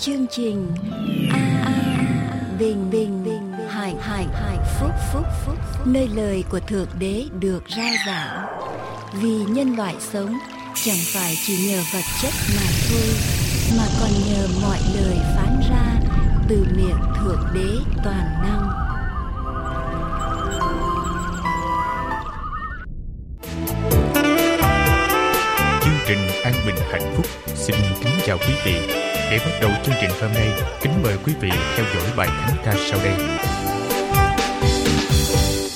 chương trình bình hạnh phúc, nơi lời của Thượng Đế được rao giảng, vì nhân loại sống chẳng phải chỉ nhờ vật chất mà thôi, mà còn nhờ mọi lời phán ra từ miệng Thượng Đế toàn năng. Chương trình An Bình Hạnh Phúc xin kính chào quý vị. Để bắt đầu chương trình hôm nay, kính mời quý vị theo dõi bài thánh ca sau đây.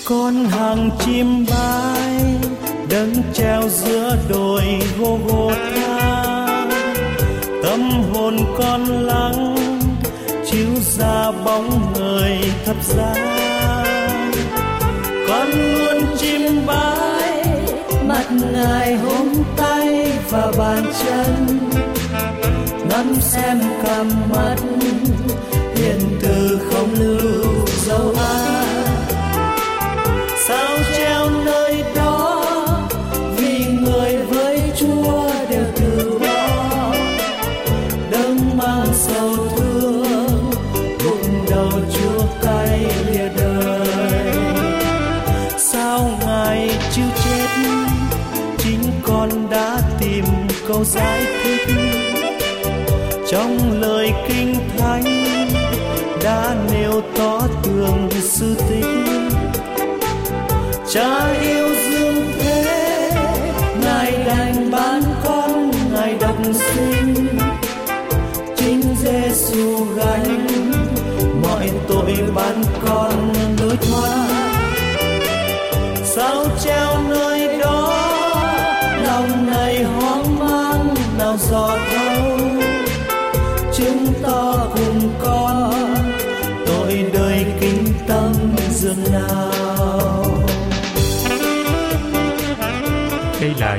Con hàng chim bay đấng treo giữa đồi Gô-gô-tha, tâm hồn con lắng chiếu ra bóng người thập giá. Con luôn chim bái mặt ngài, hôm tay và bàn chân, ngắm xem cặp mắt hiền từ không lưu dấu ai. Sao treo nơi đó vì người với Chúa đều từ bỏ, đấng mang sầu thương gục đầu Chúa cay lìa đời. Sao ngài chịu chết, chính con đã tìm câu giải thích trong lời kinh thánh đã nêu tỏ tường sự tích. Cha yêu dương thế, ngài đành bán con ngài độc sinh, chính Giêsu gánh mọi tội bán con đối thoát. Sao treo nơi đó lòng này hoang mang nào dò thấu, chứng to cùng con tội đời kinh tâm dường nào. Đây là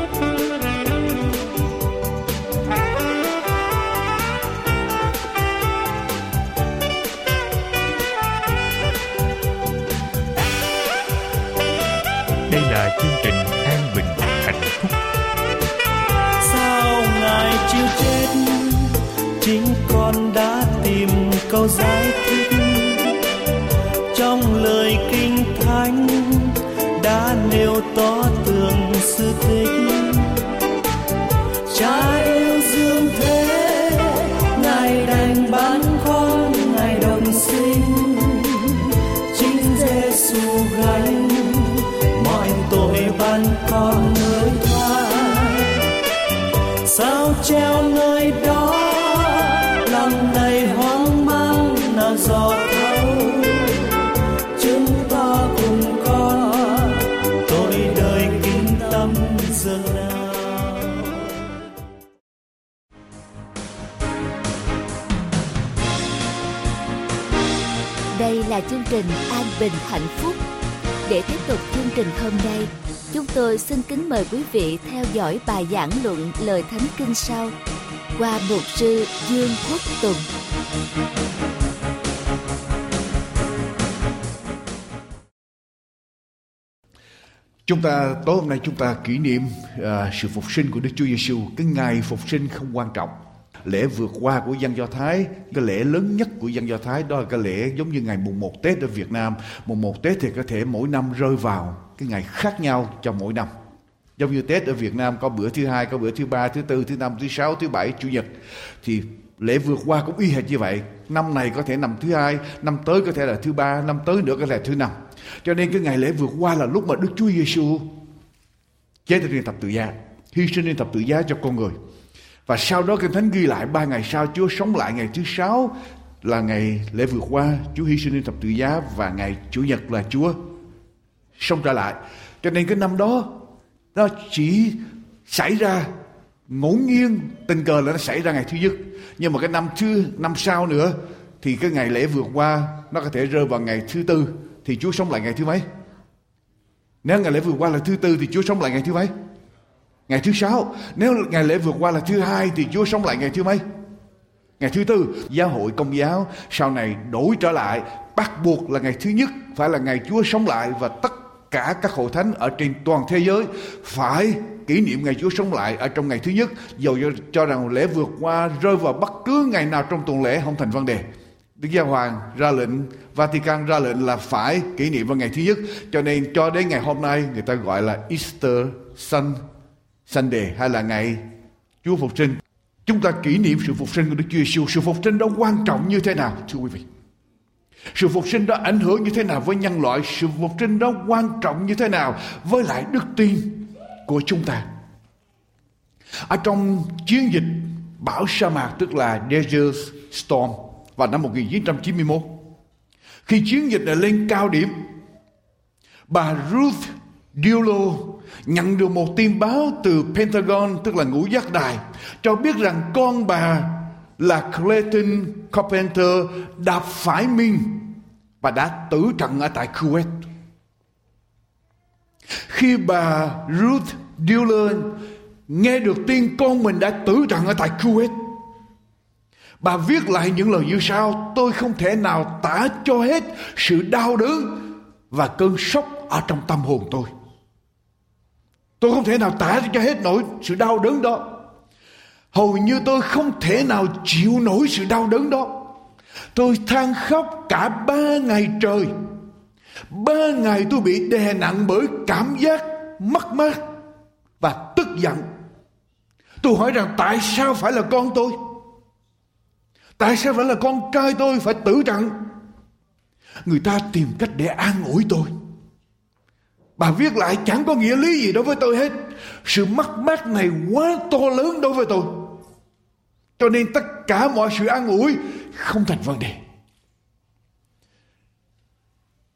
Sao ngài chịu chết, chính con đã tìm câu giải thích trong lời kinh thánh đã nêu tỏ tường sự tích. Cha yêu dương thế, ngài đành bán con ngài độc sinh, chính Giêsu gánh mọi tội ban con nơi tha. Sao treo nơi đó lòng này hoang mang nào dò thấu, chúng ta cùng có tội đời kinh tâm dường nào. Đây là chương trình An Bình Hạnh Phúc. Để tiếp tục chương trình hôm nay, chúng tôi xin kính mời quý vị theo dõi bài giảng luận lời Thánh Kinh sau qua mục sư Dương Quốc Tùng. Chúng ta tối hôm nay chúng ta kỷ niệm sự phục sinh của Đức Chúa Giêsu. Cái ngày phục sinh không quan trọng. Lễ vượt qua của dân Do Thái, cái lễ lớn nhất của dân Do Thái đó là cái lễ giống như ngày mùng 1 Tết ở Việt Nam. Mùng 1 Tết thì có thể mỗi năm rơi vào cái ngày khác nhau cho mỗi năm. Giống như Tết ở Việt Nam có bữa thứ hai, có bữa thứ ba, thứ tư, thứ năm, thứ sáu, thứ bảy, chủ nhật. Thì lễ vượt qua cũng y hệt như vậy. Năm này có thể nằm thứ hai, năm tới có thể là thứ ba, năm tới nữa có thể là thứ năm. Cho nên cái ngày lễ vượt qua là lúc mà Đức Chúa Giêsu chết trên thập tự giá, hy sinh trên thập tự giá cho con người. Và sau đó Kinh Thánh ghi lại 3 ngày sau Chúa sống lại, ngày thứ 6 là ngày lễ vượt qua, Chúa hy sinh trên thập tự giá, và ngày Chủ nhật là Chúa sống trở lại. Cho nên cái năm đó nó chỉ xảy ra ngẫu nhiên, tình cờ là nó xảy ra ngày thứ nhất. Nhưng mà cái năm sau nữa thì cái ngày lễ vượt qua nó có thể rơi vào ngày thứ tư, thì Chúa sống lại ngày thứ mấy? Nếu ngày lễ vượt qua là thứ tư thì Chúa sống lại ngày thứ mấy? Ngày thứ sáu. Nếu ngày lễ vượt qua là thứ hai thì Chúa sống lại ngày thứ mấy? Ngày thứ tư. Giáo hội Công giáo sau này đổi trở lại, bắt buộc là ngày thứ nhất phải là ngày Chúa sống lại, và tất cả các hội thánh ở trên toàn thế giới phải kỷ niệm ngày Chúa sống lại ở trong ngày thứ nhất, dầu cho rằng lễ vượt qua rơi vào bất cứ ngày nào trong tuần lễ không thành vấn đề. Đức Giáo Hoàng ra lệnh, Vatican ra lệnh là phải kỷ niệm vào ngày thứ nhất, cho nên cho đến ngày hôm nay người ta gọi là Easter Sunday hay là ngày Chúa Phục Sinh. Chúng ta kỷ niệm sự phục sinh của Đức Chúa Giêsu. Sự phục sinh đó quan trọng như thế nào, thưa quý vị? Sự phục sinh đó ảnh hưởng như thế nào với nhân loại? Sự phục sinh đó quan trọng như thế nào với lại đức tin của chúng ta? Ở trong chiến dịch bão sa mạc, tức là Desert Storm, vào năm 1991, khi chiến dịch này lên cao điểm, bà Ruth Diulo nhận được một tin báo từ Pentagon, tức là ngũ giác đài, cho biết rằng con bà là Clayton Carpenter đã phải minh và đã tử trận ở tại Kuwait. Khi bà Ruth Diulo nghe được tin con mình đã tử trận ở tại Kuwait, bà viết lại những lời như sau: tôi không thể nào tả cho hết sự đau đớn và cơn sốc ở trong tâm hồn tôi. Tôi không thể nào tả cho hết nổi sự đau đớn đó. Hầu như tôi không thể nào chịu nổi sự đau đớn đó. Tôi than khóc cả 3 ngày trời. 3 ngày tôi bị đè nặng bởi cảm giác mất mát và tức giận. Tôi hỏi rằng tại sao phải là con tôi? Tại sao phải là con trai tôi phải tử trận? Người ta tìm cách để an ủi tôi. Bà viết lại chẳng có nghĩa lý gì đối với tôi hết. Sự mất mát này quá to lớn đối với tôi, cho nên tất cả mọi sự an ủi không thành vấn đề.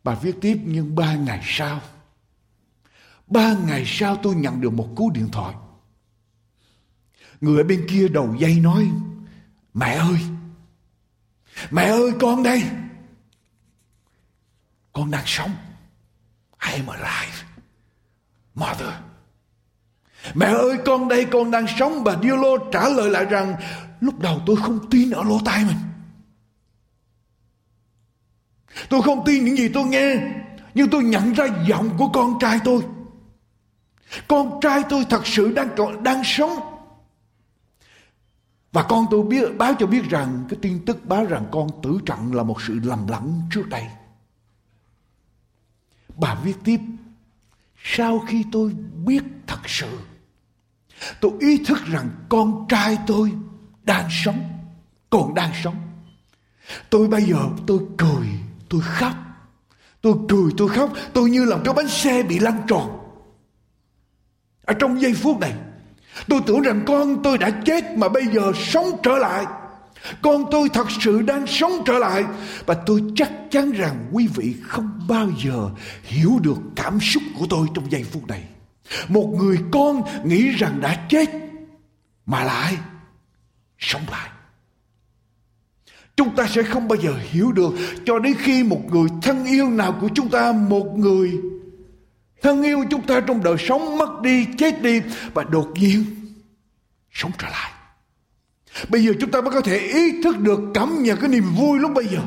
Bà viết tiếp, nhưng 3 ngày sau tôi nhận được một cú điện thoại. Người ở bên kia đầu dây nói: Mẹ ơi con đây, con đang sống. I'm alive, mother. Mẹ ơi, con đây, con đang sống. Bà Diolo trả lời lại rằng lúc đầu tôi không tin ở lỗ tai mình. Tôi không tin những gì tôi nghe, nhưng tôi nhận ra giọng của con trai tôi. Con trai tôi thật sự đang sống. Và con tôi báo cho biết rằng cái tin tức báo rằng con tử trận là một sự lầm lẫn trước đây. Bà viết tiếp, sau khi tôi biết thật sự, tôi ý thức rằng con trai tôi còn đang sống. Tôi bây giờ cười, tôi khóc. Tôi cười, tôi khóc. Tôi như là cái bánh xe bị lăn tròn. Ở trong giây phút này, tôi tưởng rằng con tôi đã chết mà bây giờ sống trở lại. Con tôi thật sự đang sống trở lại. Và tôi chắc chắn rằng quý vị không bao giờ hiểu được cảm xúc của tôi trong giây phút này. Một người con nghĩ rằng đã chết mà lại sống lại. Chúng ta sẽ không bao giờ hiểu được cho đến khi một người thân yêu nào của chúng ta, một người thân yêu chúng ta trong đời sống mất đi, chết đi và đột nhiên sống trở lại. Bây giờ chúng ta mới có thể ý thức được, cảm nhận cái niềm vui lúc bây giờ.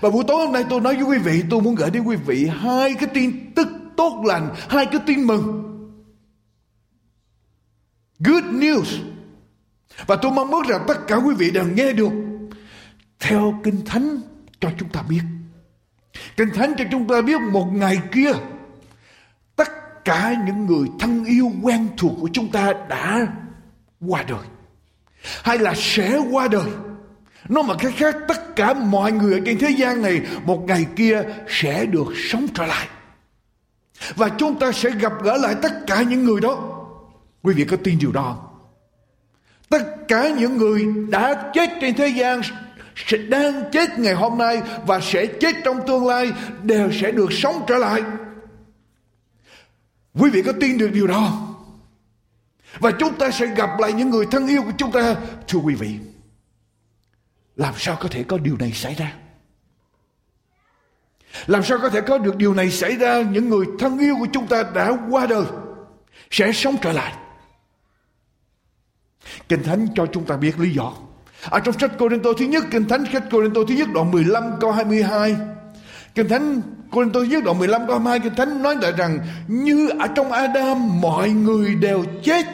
Và buổi tối hôm nay tôi nói với quý vị, tôi muốn gửi đến quý vị 2 cái tin tức tốt lành, 2 cái tin mừng, good news. Và tôi mong ước rằng tất cả quý vị đều nghe được. Theo Kinh Thánh cho chúng ta biết, Kinh Thánh cho chúng ta biết một ngày kia, tất cả những người thân yêu quen thuộc của chúng ta đã qua đời hay là sẽ qua đời. Nói một cách khác, tất cả mọi người ở trên thế gian này một ngày kia sẽ được sống trở lại. Và chúng ta sẽ gặp gỡ lại tất cả những người đó. Quý vị có tin điều đó không? Tất cả những người đã chết trên thế gian, sẽ đang chết ngày hôm nay và sẽ chết trong tương lai, đều sẽ được sống trở lại. Quý vị có tin được điều đó không? Và chúng ta sẽ gặp lại những người thân yêu của chúng ta. Thưa quý vị, làm sao có thể có điều này xảy ra? Làm sao có thể có được điều này xảy ra? Những người thân yêu của chúng ta đã qua đời sẽ sống trở lại. Kinh Thánh cho chúng ta biết lý do. Ở trong sách Cô-rinh-tô thứ nhất, Kinh Thánh sách Cô-rinh-tô thứ nhất đoạn 15 câu 22, Kinh Thánh Cô-rinh-tô nhất đoạn 15 câu 22 Kinh Thánh nói lại rằng như ở trong Adam mọi người đều chết,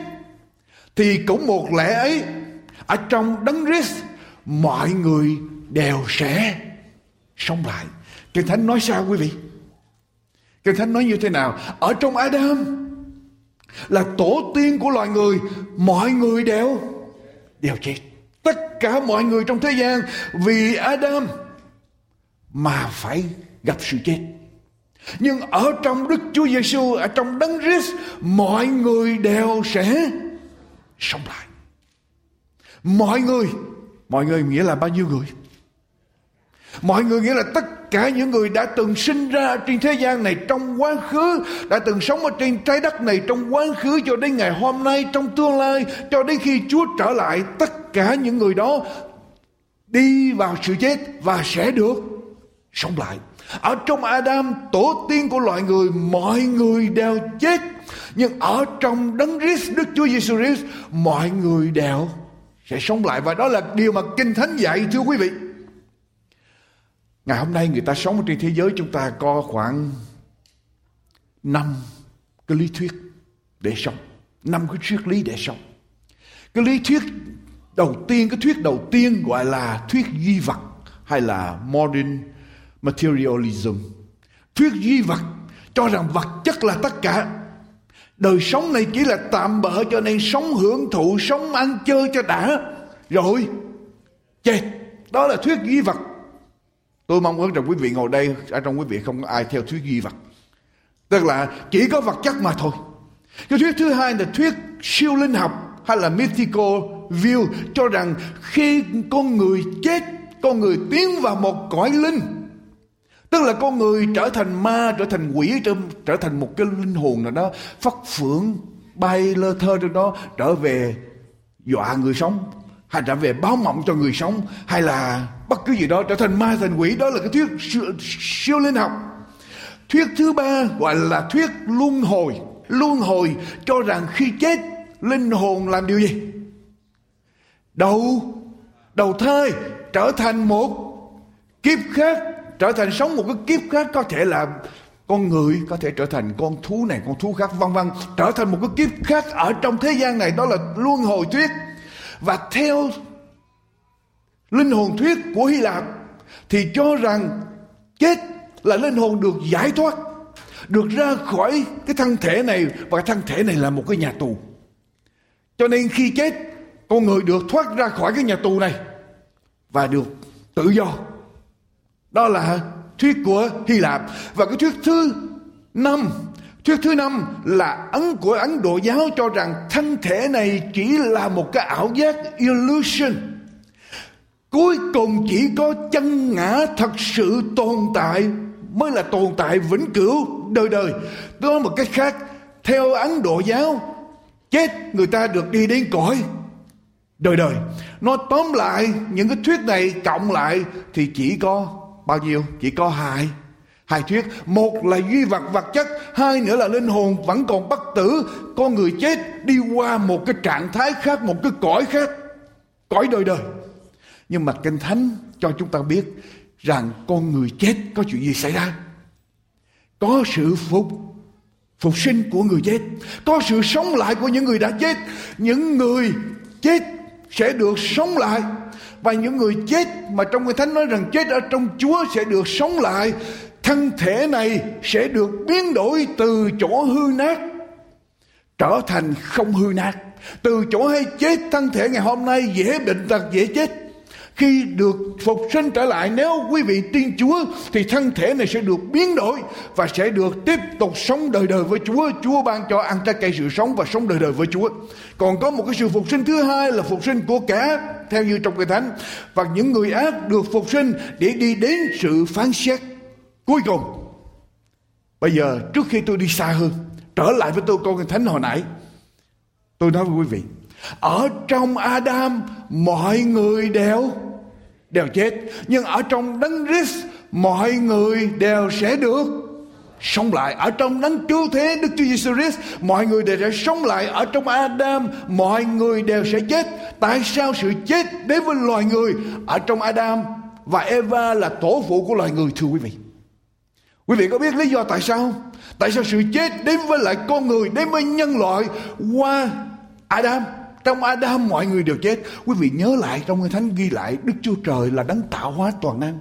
thì cũng một lẽ ấy ở trong Đấng Christ mọi người đều sẽ sống lại. Kinh Thánh nói sao quý vị? Kinh Thánh nói như thế nào? Ở trong Adam là tổ tiên của loài người, mọi người đều chết. Tất cả mọi người trong thế gian vì Adam mà phải gặp sự chết. Nhưng ở trong Đức Chúa Giê-xu, ở trong Đấng Christ, mọi người đều sẽ sống lại. Mọi người nghĩa là bao nhiêu người? Mọi người nghĩa là tất cả những người đã từng sinh ra trên thế gian này trong quá khứ, đã từng sống ở trên trái đất này trong quá khứ cho đến ngày hôm nay, trong tương lai, cho đến khi Chúa trở lại. Tất cả những người đó đi vào sự chết và sẽ được sống lại. Ở trong Adam, tổ tiên của loài người, mọi người đều chết. Nhưng ở trong Đấng Christ, Đức Chúa Giêsu Christ, mọi người đều sẽ sống lại. Và đó là điều mà Kinh Thánh dạy, thưa quý vị. Ngày hôm nay người ta sống trên thế giới, chúng ta có khoảng 5 cái lý thuyết để sống. 5 cái triết lý để sống. Cái lý thuyết đầu tiên, cái thuyết đầu tiên gọi là thuyết duy vật hay là modern materialism. Thuyết duy vật cho rằng vật chất là tất cả. Đời sống này chỉ là tạm bợ, cho nên sống hưởng thụ, sống ăn chơi cho đã rồi chết. Đó là thuyết duy vật. Tôi mong ước rằng quý vị ngồi đây, ở trong quý vị không có ai theo thuyết duy vật, tức là chỉ có vật chất mà thôi. Cái thuyết thứ hai là thuyết siêu linh học hay là mythical view, cho rằng khi con người chết, con người tiến vào một cõi linh, tức là con người trở thành ma, trở thành quỷ, trở thành một cái linh hồn nào đó, phất phưởng bay lơ thơ trong đó, trở về dọa người sống, hay trở về báo mộng cho người sống, hay là bất cứ gì đó, trở thành ma, thành quỷ. Đó là cái thuyết siêu linh học. Thuyết thứ ba gọi là thuyết luân hồi. Luân hồi cho rằng khi chết, linh hồn làm điều gì? Đầu thai, trở thành một kiếp khác, trở thành sống một cái kiếp khác, có thể là con người, có thể trở thành con thú này, con thú khác, vân vân, trở thành một cái kiếp khác ở trong thế gian này. Đó là luân hồi thuyết. Và theo linh hồn thuyết của Hy Lạp thì cho rằng chết là linh hồn được giải thoát, được ra khỏi cái thân thể này, và thân thể này là một cái nhà tù. Cho nên khi chết, con người được thoát ra khỏi cái nhà tù này và được tự do. Đó là thuyết của Hy Lạp. Và cái thuyết thứ năm là của Ấn Độ giáo, cho rằng thân thể này chỉ là một cái ảo giác, illusion. Cuối cùng chỉ có chân ngã thật sự tồn tại mới là tồn tại vĩnh cửu đời đời. Đó một cách khác, theo Ấn Độ giáo, chết người ta được đi đến cõi đời đời. Nó tóm lại những cái thuyết này cộng lại thì chỉ có bao nhiêu? Chỉ có hai thuyết. Một là duy vật, vật chất. Hai nữa là linh hồn vẫn còn bất tử. Con người chết đi qua một cái trạng thái khác, một cái cõi khác, cõi đời đời. Nhưng mà Kinh Thánh cho chúng ta biết rằng con người chết có chuyện gì xảy ra? Có sự phục sinh của người chết, có sự sống lại của những người đã chết. Những người chết sẽ được sống lại. Và những người chết mà trong Kinh Thánh nói rằng chết ở trong Chúa sẽ được sống lại, thân thể này sẽ được biến đổi từ chỗ hư nát trở thành không hư nát. Từ chỗ hay chết, thân thể ngày hôm nay dễ bệnh tật, dễ chết. Khi được phục sinh trở lại, nếu quý vị tin Chúa thì thân thể này sẽ được biến đổi và sẽ được tiếp tục sống đời đời với Chúa. Chúa ban cho ăn trái cây sự sống và sống đời đời với Chúa. Còn có một cái sự phục sinh thứ hai là phục sinh của kẻ ác, theo như trong Kinh Thánh. Và những người ác được phục sinh để đi đến sự phán xét cuối cùng. Bây giờ trước khi tôi đi xa hơn, trở lại với tôi câu Kinh Thánh hồi nãy, tôi nói với quý vị, ở trong Adam mọi người đều chết, nhưng ở trong Đấng Christ mọi người đều sẽ được sống lại. Ở trong Đấng Cứu Thế Đức Chúa Giêsu Christ mọi người đều sẽ sống lại. Ở trong Adam mọi người đều sẽ chết. Tại sao sự chết đến với loài người? Ở trong Adam và Eva là tổ phụ của loài người, thưa quý vị. Quý vị có biết lý do tại sao không? Tại sao sự chết đến với lại con người, đến với nhân loại qua Adam? Trong Adam mọi người đều chết. Quý vị nhớ lại trong Kinh Thánh ghi lại Đức Chúa Trời là đấng tạo hóa toàn năng,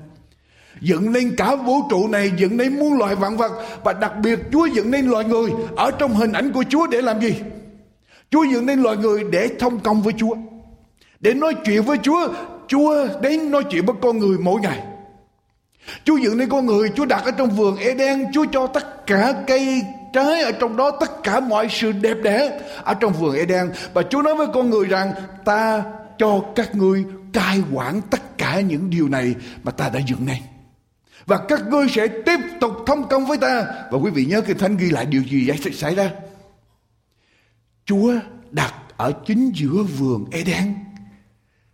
dựng nên cả vũ trụ này, dựng nên muôn loài vạn vật, và đặc biệt Chúa dựng nên loài người ở trong hình ảnh của Chúa để làm gì? Chúa dựng nên loài người để thông công với Chúa, để nói chuyện với Chúa. Chúa đến nói chuyện với con người mỗi ngày. Chúa dựng nên con người, Chúa đặt ở trong vườn Eden, Chúa cho tất cả cây trái ở trong đó, tất cả mọi sự đẹp đẽ ở trong vườn Eden. Và Chúa nói với con người rằng ta cho các ngươi cai quản tất cả những điều này mà ta đã dựng nên, và các ngươi sẽ tiếp tục thông công với ta. Và quý vị nhớ Kinh Thánh ghi lại điều gì xảy ra? Chúa đặt ở chính giữa vườn Eden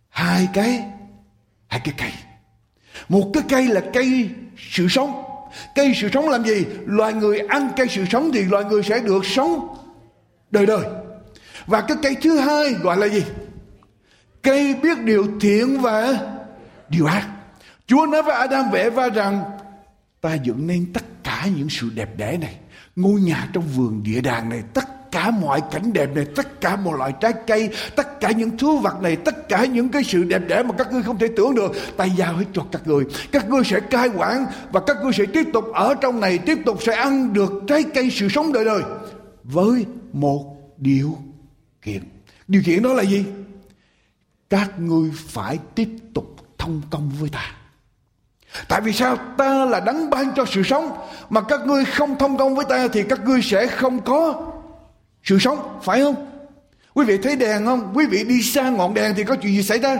hai cái cây. Một cái cây là cây sự sống. Cây sự sống làm gì? Loài người ăn cây sự sống thì loài người sẽ được sống đời đời. Và cái cây thứ hai gọi là gì? Cây biết điều thiện và điều ác. Chúa nói với Adam và Eva rằng ta dựng nên tất cả những sự đẹp đẽ này, ngôi nhà trong vườn địa đàng này, tất cả mọi cảnh đẹp này, tất cả mọi loại trái cây, tất cả những thứ vật này, tất cả những cái sự đẹp đẽ mà các ngươi không thể tưởng được, ta giao hết cho các ngươi. Các ngươi sẽ cai quản và các ngươi sẽ tiếp tục ở trong này, tiếp tục sẽ ăn được trái cây sự sống đời đời, với một điều kiện. Điều kiện đó là gì? Các ngươi phải tiếp tục thông công với ta. Tại vì sao? Ta là đấng ban cho sự sống, mà các ngươi không thông công với ta thì các ngươi sẽ không có sự sống, phải không? Quý vị thấy đèn không? Quý vị đi xa ngọn đèn thì có chuyện gì xảy ra?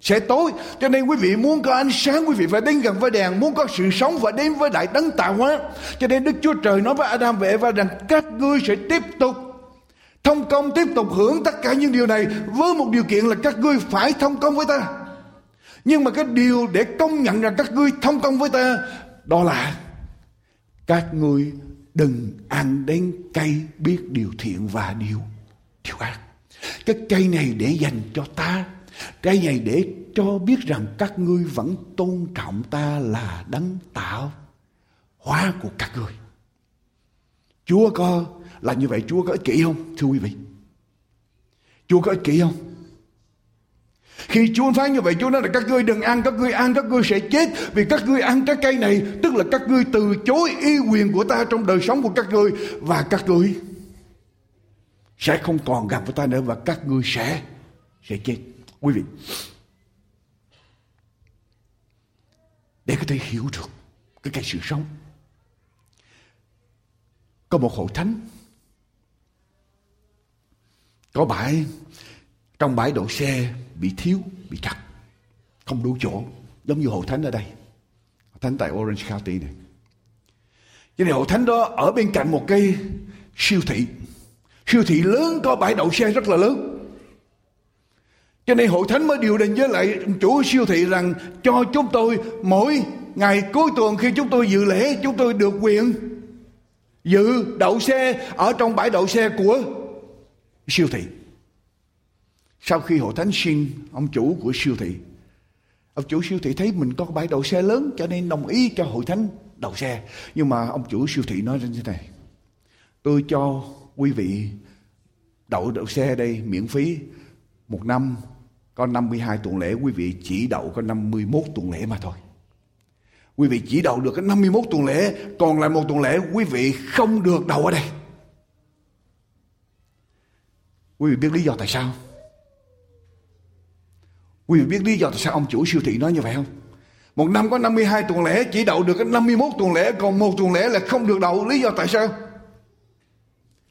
Sẽ tối. Cho nên quý vị muốn có ánh sáng, quý vị phải đến gần với đèn. Muốn có sự sống và đến với đại đấng tạo hóa. Cho nên Đức Chúa Trời nói với Adam và Eva rằng các ngươi sẽ tiếp tục thông công, tiếp tục hưởng tất cả những điều này, với một điều kiện là các ngươi phải thông công với ta. Nhưng mà cái điều để công nhận rằng các ngươi thông công với ta, đó là các ngươi đừng ăn đến cây biết điều thiện và điều ác. Cái cây này để dành cho ta. Cây này để cho biết rằng các ngươi vẫn tôn trọng ta là đấng tạo hóa của các ngươi. Chúa có là như vậy, Chúa có ích kỷ không? Thưa quý vị, Chúa có ích kỷ không? Khi Chúa phán như vậy, Chúa nói là các ngươi đừng ăn, các ngươi sẽ chết. Vì các ngươi ăn trái cây này, tức là các ngươi từ chối ý quyền của ta trong đời sống của các ngươi, và các ngươi sẽ không còn gặp với ta nữa, và các ngươi sẽ chết. Quý vị, để có thể hiểu được cái cây sự sống, có một hội thánh, có bãi, trong bãi đậu xe bị thiếu, bị chặt, không đủ chỗ, giống như hội thánh ở đây, hội thánh tại Orange County này. Cho nên hội thánh đó ở bên cạnh một cái siêu thị lớn, có bãi đậu xe rất là lớn. Cho nên hội thánh mới điều đình với lại chủ siêu thị rằng cho chúng tôi mỗi ngày cuối tuần khi chúng tôi dự lễ, chúng tôi được quyền dự đậu xe ở trong bãi đậu xe của siêu thị. Sau khi hội thánh xin ông chủ của siêu thị, ông chủ siêu thị thấy mình có bãi đậu xe lớn cho nên đồng ý cho hội thánh đậu xe. Nhưng mà ông chủ siêu thị nói như thế này: tôi cho quý vị đậu xe đây miễn phí một năm, có 52 tuần lễ, quý vị chỉ đậu có 51 tuần lễ mà thôi. Quý vị chỉ đậu được cái 51 tuần lễ, còn lại một tuần lễ quý vị không được đậu ở đây. Quý vị biết lý do tại sao? Quý vị biết lý do tại sao ông chủ siêu thị nói như vậy không? Một năm có 52 tuần lễ, chỉ đậu được 51 tuần lễ, còn một tuần lễ là không được đậu. Lý do tại sao?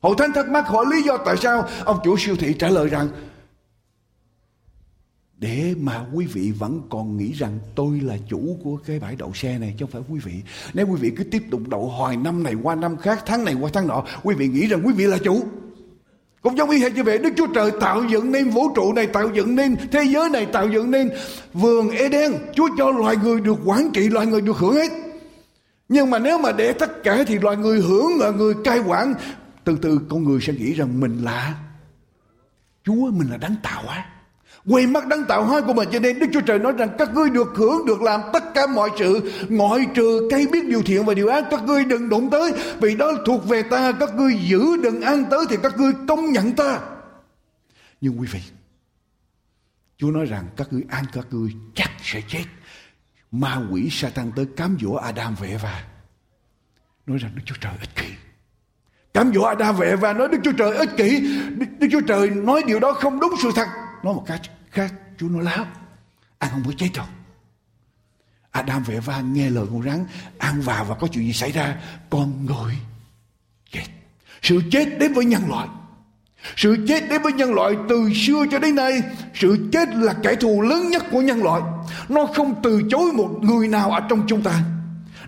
Hội thánh thắc mắc hỏi lý do tại sao. Ông chủ siêu thị trả lời rằng để mà quý vị vẫn còn nghĩ rằng tôi là chủ của cái bãi đậu xe này, chứ không phải quý vị. Nếu quý vị cứ tiếp tục đậu hoài năm này qua năm khác, tháng này qua tháng nọ, quý vị nghĩ rằng quý vị là chủ. Cũng giống y hệt như vậy, Đức Chúa Trời tạo dựng nên vũ trụ này, tạo dựng nên thế giới này, tạo dựng nên vườn Eden. Chúa cho loài người được quản trị, loài người được hưởng hết. Nhưng mà nếu mà để tất cả thì loài người hưởng, loài người cai quản. Từ từ con người sẽ nghĩ rằng mình là Chúa, mình là đấng tạo hóa. Quay mắt đấng tạo hóa của mình, cho nên Đức Chúa Trời nói rằng các ngươi được hưởng, được làm tất cả mọi sự, ngoại trừ cây biết điều thiện và điều ác các ngươi đừng đụng tới, vì đó thuộc về ta. Các ngươi giữ đừng ăn tới thì các ngươi công nhận ta. Nhưng quý vị, Chúa nói rằng các ngươi ăn các ngươi chắc sẽ chết. Ma quỷ Satan tới cám dỗ Adam và Eva, nói rằng Đức Chúa Trời ích kỷ. Cám dỗ Adam và Eva nói Đức Chúa Trời ích kỷ, Đức Chúa Trời nói điều đó không đúng sự thật. Nói một cách khác, Chúa nói láo, ăn không có chết đâu. Adam và Eva nghe lời con rắn, ăn vào và có chuyện gì xảy ra? Con người chết. Sự chết đến với nhân loại. Sự chết đến với nhân loại từ xưa cho đến nay. Sự chết là kẻ thù lớn nhất của nhân loại. Nó không từ chối một người nào ở trong chúng ta.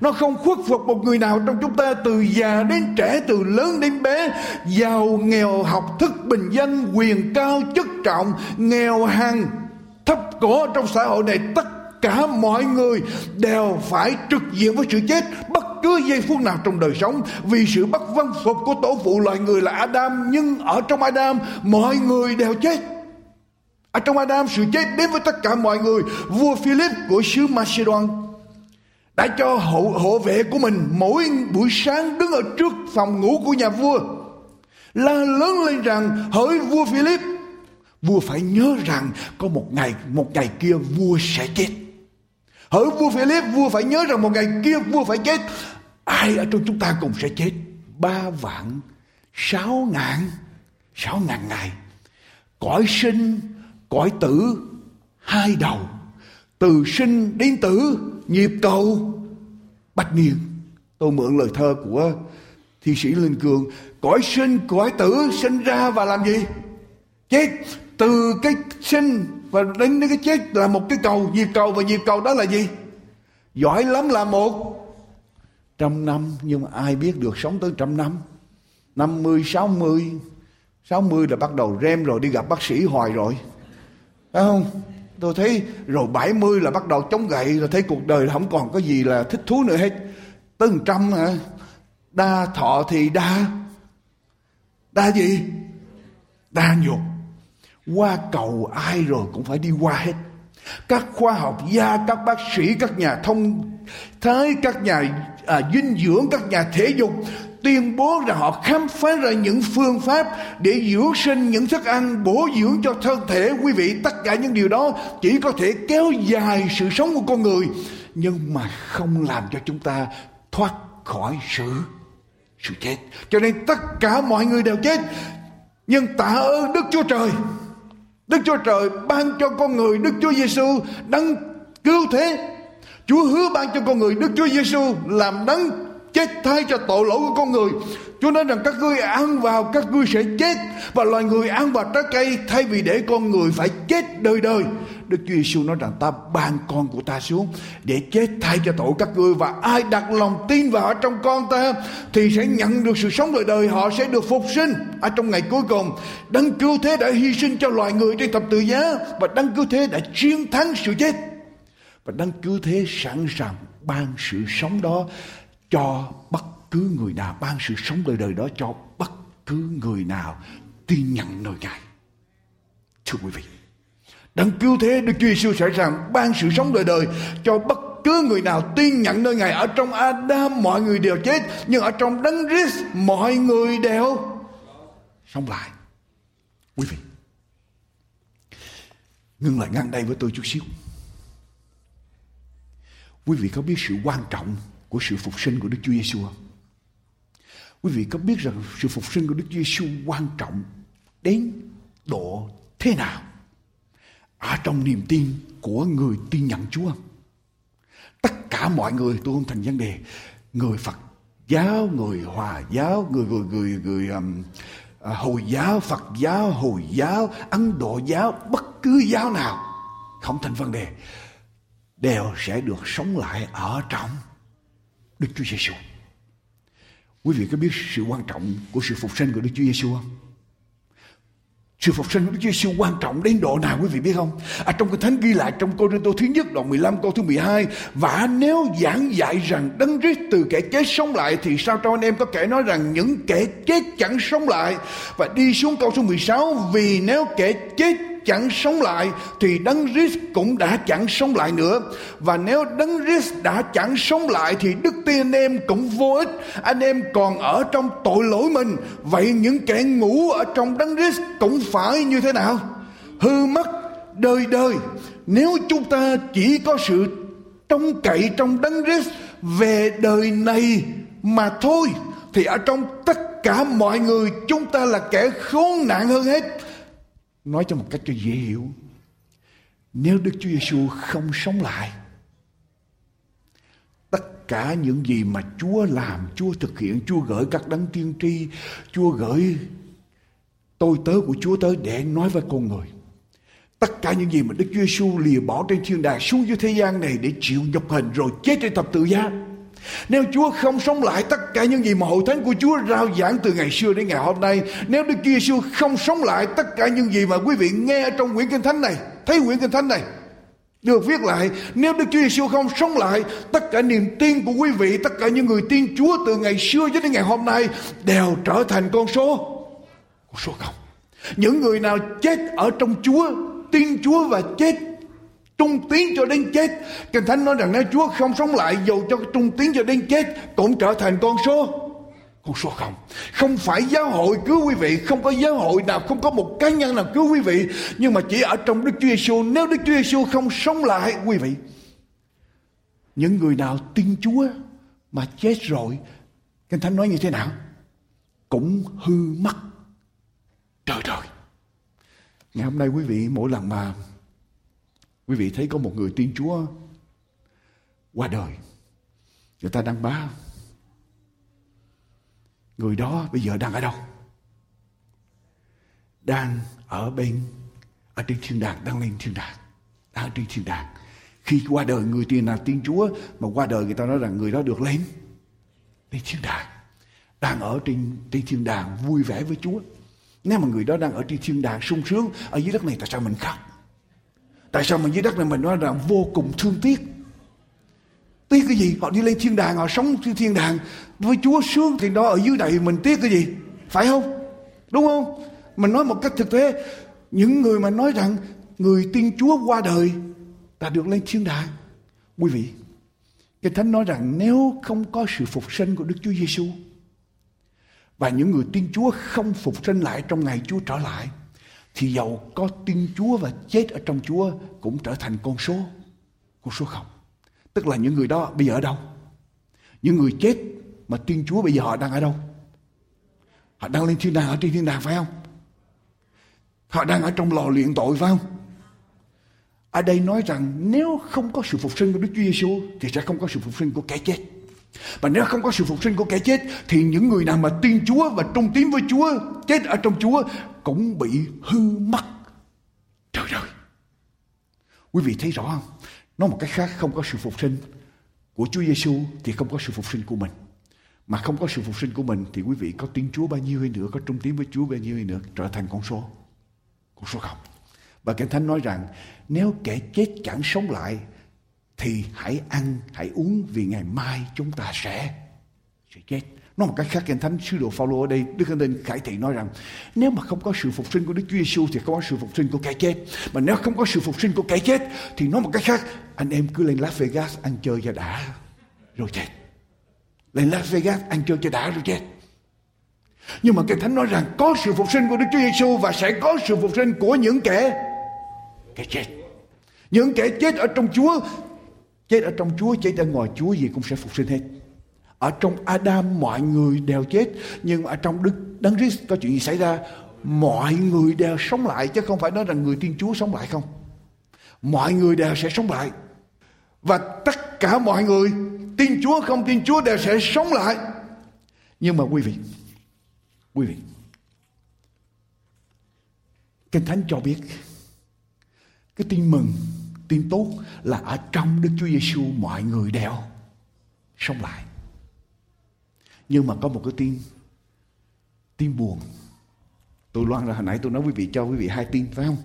Nó không khuất phục một người nào trong chúng ta, từ già đến trẻ, từ lớn đến bé, giàu nghèo, học thức bình dân, quyền cao chức trọng, nghèo hèn thấp cổ trong xã hội này. Tất cả mọi người đều phải trực diện với sự chết bất cứ giây phút nào trong đời sống, vì sự bất văn phục của tổ phụ loài người là Adam. Nhưng ở trong Adam mọi người đều chết. Ở trong Adam sự chết đến với tất cả mọi người. Vua Philip của xứ Macedon đã cho hộ vệ của mình mỗi buổi sáng đứng ở trước phòng ngủ của nhà vua la lớn lên rằng: hỡi vua Philip, vua phải nhớ rằng có một ngày kia vua sẽ chết. Hỡi vua Philip, vua phải nhớ rằng một ngày kia vua phải chết. Ai ở trong chúng ta cũng sẽ chết. 3,600,000 ngày. Cõi sinh, cõi tử, hai đầu. Từ sinh đến tử, nhịp cầu bách niên. Tôi mượn lời thơ của thi sĩ Linh Cường: cõi sinh, cõi tử, sinh ra và làm gì? Chết. Từ cái sinh và đến cái chết là một cái cầu, nhịp cầu. Và nhịp cầu đó là gì? Giỏi lắm là 100 năm. Nhưng mà ai biết được sống tới 100 năm. 50, 60 là bắt đầu rem rồi, đi gặp bác sĩ hoài rồi, phải không? Tôi thấy rồi 70 là bắt đầu chống gậy, là thấy cuộc đời không còn có gì là thích thú nữa hết. Tới 100 hả? Đa thọ thì đa gì? Đa nhục. Qua cầu ai rồi cũng phải đi qua hết. Các khoa học gia, các bác sĩ, các nhà thông thái, các nhà dinh dưỡng, các nhà thể dục tuyên bố rằng họ khám phá ra những phương pháp để dưỡng sinh, những thức ăn bổ dưỡng cho thân thể. Quý vị, tất cả những điều đó chỉ có thể kéo dài sự sống của con người, nhưng mà không làm cho chúng ta thoát khỏi sự chết. Cho nên tất cả mọi người đều chết. Nhưng tạ ơn Đức Chúa Trời, Đức Chúa Trời ban cho con người Đức Chúa Giêsu đấng cứu thế. Chúa hứa ban cho con người Đức Chúa Giêsu làm đấng chết thay cho tội lỗi của con người. Chúa nói rằng các ngươi ăn vào các ngươi sẽ chết, và loài người ăn vào trái cây thay vì để con người phải chết đời đời. Đức Chúa Giêsu nói rằng ta ban con của ta xuống để chết thay cho tội các ngươi, và ai đặt lòng tin vào trong con ta thì sẽ nhận được sự sống đời đời, họ sẽ được phục sinh ở trong ngày cuối cùng. Đấng cứu thế đã hy sinh cho loài người trên thập tự giá, và đấng cứu thế đã chiến thắng sự chết, và đấng cứu thế sẵn sàng ban sự sống đó cho bất cứ người nào, ban sự sống đời đời đó cho bất cứ người nào tin nhận nơi Ngài. Thưa quý vị, đấng cứu thế Đức Chúa Giêsu sẵn sàng ban sự sống đời đời cho bất cứ người nào tin nhận nơi Ngài. Ở trong Adam mọi người đều chết, nhưng ở trong đấng Christ mọi người đều sống lại. Quý vị, ngưng lại ngang đây với tôi chút xíu. Quý vị có biết sự quan trọng của sự phục sinh của Đức Chúa Giêsu không? Quý vị có biết rằng sự phục sinh của Đức Chúa Giêsu quan trọng đến độ thế nào ở trong niềm tin của người tin nhận Chúa không? Tất cả mọi người, tôi không thành vấn đề, người Phật giáo, người Hòa giáo, người Hồi giáo, Phật giáo, Hồi giáo, Ấn Độ giáo, bất cứ giáo nào không thành vấn đề, đều sẽ được sống lại ở trong Đức Chúa Giêsu. Quý vị có biết sự quan trọng của sự phục sinh của Đức Chúa Giêsu không? Sự phục sinh của Đức Chúa Giêsu quan trọng đến độ nào quý vị biết không? Trong Kinh Thánh ghi lại trong Cô-rinh-tô thứ nhất đoạn 15 câu thứ 12: và nếu giảng dạy rằng đấng Christ từ kẻ chết sống lại, thì sao cho anh em có kẻ nói rằng những kẻ chết chẳng sống lại? Và đi xuống câu số 16: vì nếu kẻ chết chẳng sống lại thì Đấng Christ cũng đã chẳng sống lại nữa. Và nếu Đấng Christ đã chẳng sống lại thì đức tin anh em cũng vô ích. Anh em còn ở trong tội lỗi mình. Vậy những kẻ ngủ ở trong Đấng Christ cũng phải như thế nào? Hư mất đời đời. Nếu chúng ta chỉ có sự trông cậy trong Đấng Christ về đời này mà thôi, thì ở trong tất cả mọi người chúng ta là kẻ khốn nạn hơn hết. Nói cho một cách cho dễ hiểu, nếu Đức Chúa Giêsu không sống lại, tất cả những gì mà Chúa làm, Chúa thực hiện, Chúa gửi các đấng tiên tri, Chúa gửi tôi tớ của Chúa tới để nói với con người, tất cả những gì mà Đức Chúa Giêsu lìa bỏ trên thiên đàng xuống dưới thế gian này để chịu nhục hình rồi chết trên thập tự giá, nếu Chúa không sống lại, tất cả những gì mà hội thánh của Chúa rao giảng từ ngày xưa đến ngày hôm nay, nếu Đức Chúa Giêsu không sống lại, tất cả những gì mà quý vị nghe trong quyển Kinh Thánh này, thấy quyển Kinh Thánh này được viết lại, nếu Đức Chúa Giêsu không sống lại, tất cả niềm tin của quý vị, tất cả những người tin Chúa từ ngày xưa cho đến ngày hôm nay đều trở thành con số không. Những người nào chết ở trong Chúa, tin Chúa và chết trung tín cho đến chết, Kinh Thánh nói rằng nếu Chúa không sống lại, dầu cho trung tín cho đến chết cũng trở thành con số không. Không phải giáo hội cứu quý vị, không có giáo hội nào, không có một cá nhân nào cứu quý vị, nhưng mà chỉ ở trong Đức Chúa Giêsu. Nếu Đức Chúa Giêsu không sống lại, quý vị, những người nào tin Chúa mà chết rồi, Kinh Thánh nói như thế nào? Cũng hư mất. Trời ơi! Ngày hôm nay quý vị, mỗi lần mà quý vị thấy có một người tin Chúa qua đời, người ta đăng báo người đó bây giờ đang ở đâu? Đang ở bên, ở trên thiên đàng, đang lên thiên đàng, đang ở trên thiên đàng. Khi qua đời người tiền là tin Chúa mà qua đời, người ta nói rằng người đó được lên thiên đàng, đang ở trên thiên đàng vui vẻ với Chúa. Nếu mà người đó đang ở trên thiên đàng sung sướng, ở dưới đất này tại sao mình khóc? Tại sao mà dưới đất này mình nói rằng vô cùng thương tiếc? Tiếc cái gì? Họ đi lên thiên đàng, họ sống trên thiên đàng với Chúa sướng, thì đó ở dưới này mình tiếc cái gì? Phải không? Đúng không? Mình nói một cách thực tế, những người mà nói rằng người tin Chúa qua đời ta được lên thiên đàng, quý vị, Kinh Thánh nói rằng nếu không có sự phục sinh của Đức Chúa Giêsu và những người tin Chúa không phục sinh lại trong ngày Chúa trở lại, thì dầu có tin Chúa và chết ở trong Chúa cũng trở thành con số không. Tức là những người đó bây giờ ở đâu? Những người chết mà tin Chúa bây giờ họ đang ở đâu? Họ đang lên thiên đàng, ở trên thiên đàng phải không? Họ đang ở trong lò luyện tội phải không? Ở đây nói rằng nếu không có sự phục sinh của Đức Chúa Giêsu thì sẽ không có sự phục sinh của kẻ chết. Và nếu không có sự phục sinh của kẻ chết thì những người nào mà tin Chúa và trung tín với Chúa, chết ở trong Chúa cũng bị hư mất. Trời ơi! Quý vị thấy rõ không? Nói một cách khác, không có sự phục sinh của Chúa Giêsu thì không có sự phục sinh của mình. Mà không có sự phục sinh của mình thì quý vị có tin Chúa bao nhiêu hay nữa, có trung tín với Chúa bao nhiêu hay nữa, trở thành con số không. Và Kinh Thánh nói rằng nếu kẻ chết chẳng sống lại thì hãy ăn, hãy uống, vì ngày mai chúng ta sẽ chết. Nói một cách khác, Kinh Thánh, sứ đồ Phao-lô ở đây, Đức Thánh Linh khải thị nói rằng nếu mà không có sự phục sinh của Đức Chúa Giêsu thì không có sự phục sinh của kẻ chết. Mà nếu không có sự phục sinh của kẻ chết thì nói một cách khác, anh em cứ lên Las Vegas ăn chơi cho đã rồi chết. Lên Las Vegas ăn chơi cho đã rồi chết. Nhưng mà Kinh Thánh nói rằng có sự phục sinh của Đức Chúa Giêsu và sẽ có sự phục sinh của những kẻ chết. Những kẻ chết ở trong Chúa, chết ở trong Chúa, chết ở ngoài Chúa gì cũng sẽ phục sinh hết. Ở trong Adam mọi người đều chết, nhưng ở trong Đấng Christ có chuyện gì xảy ra? Mọi người đều sống lại, chứ không phải nói rằng người tin Chúa sống lại không. Mọi người đều sẽ sống lại. Và tất cả mọi người, tin Chúa không tin Chúa đều sẽ sống lại. Nhưng mà quý vị, Kinh Thánh cho biết cái tin mừng, tin tốt là ở trong Đức Chúa Giêsu mọi người đều sống lại. Nhưng mà có một cái tin buồn. Tôi loan ra hồi nãy tôi nói quý vị, cho quý vị hai tin phải không?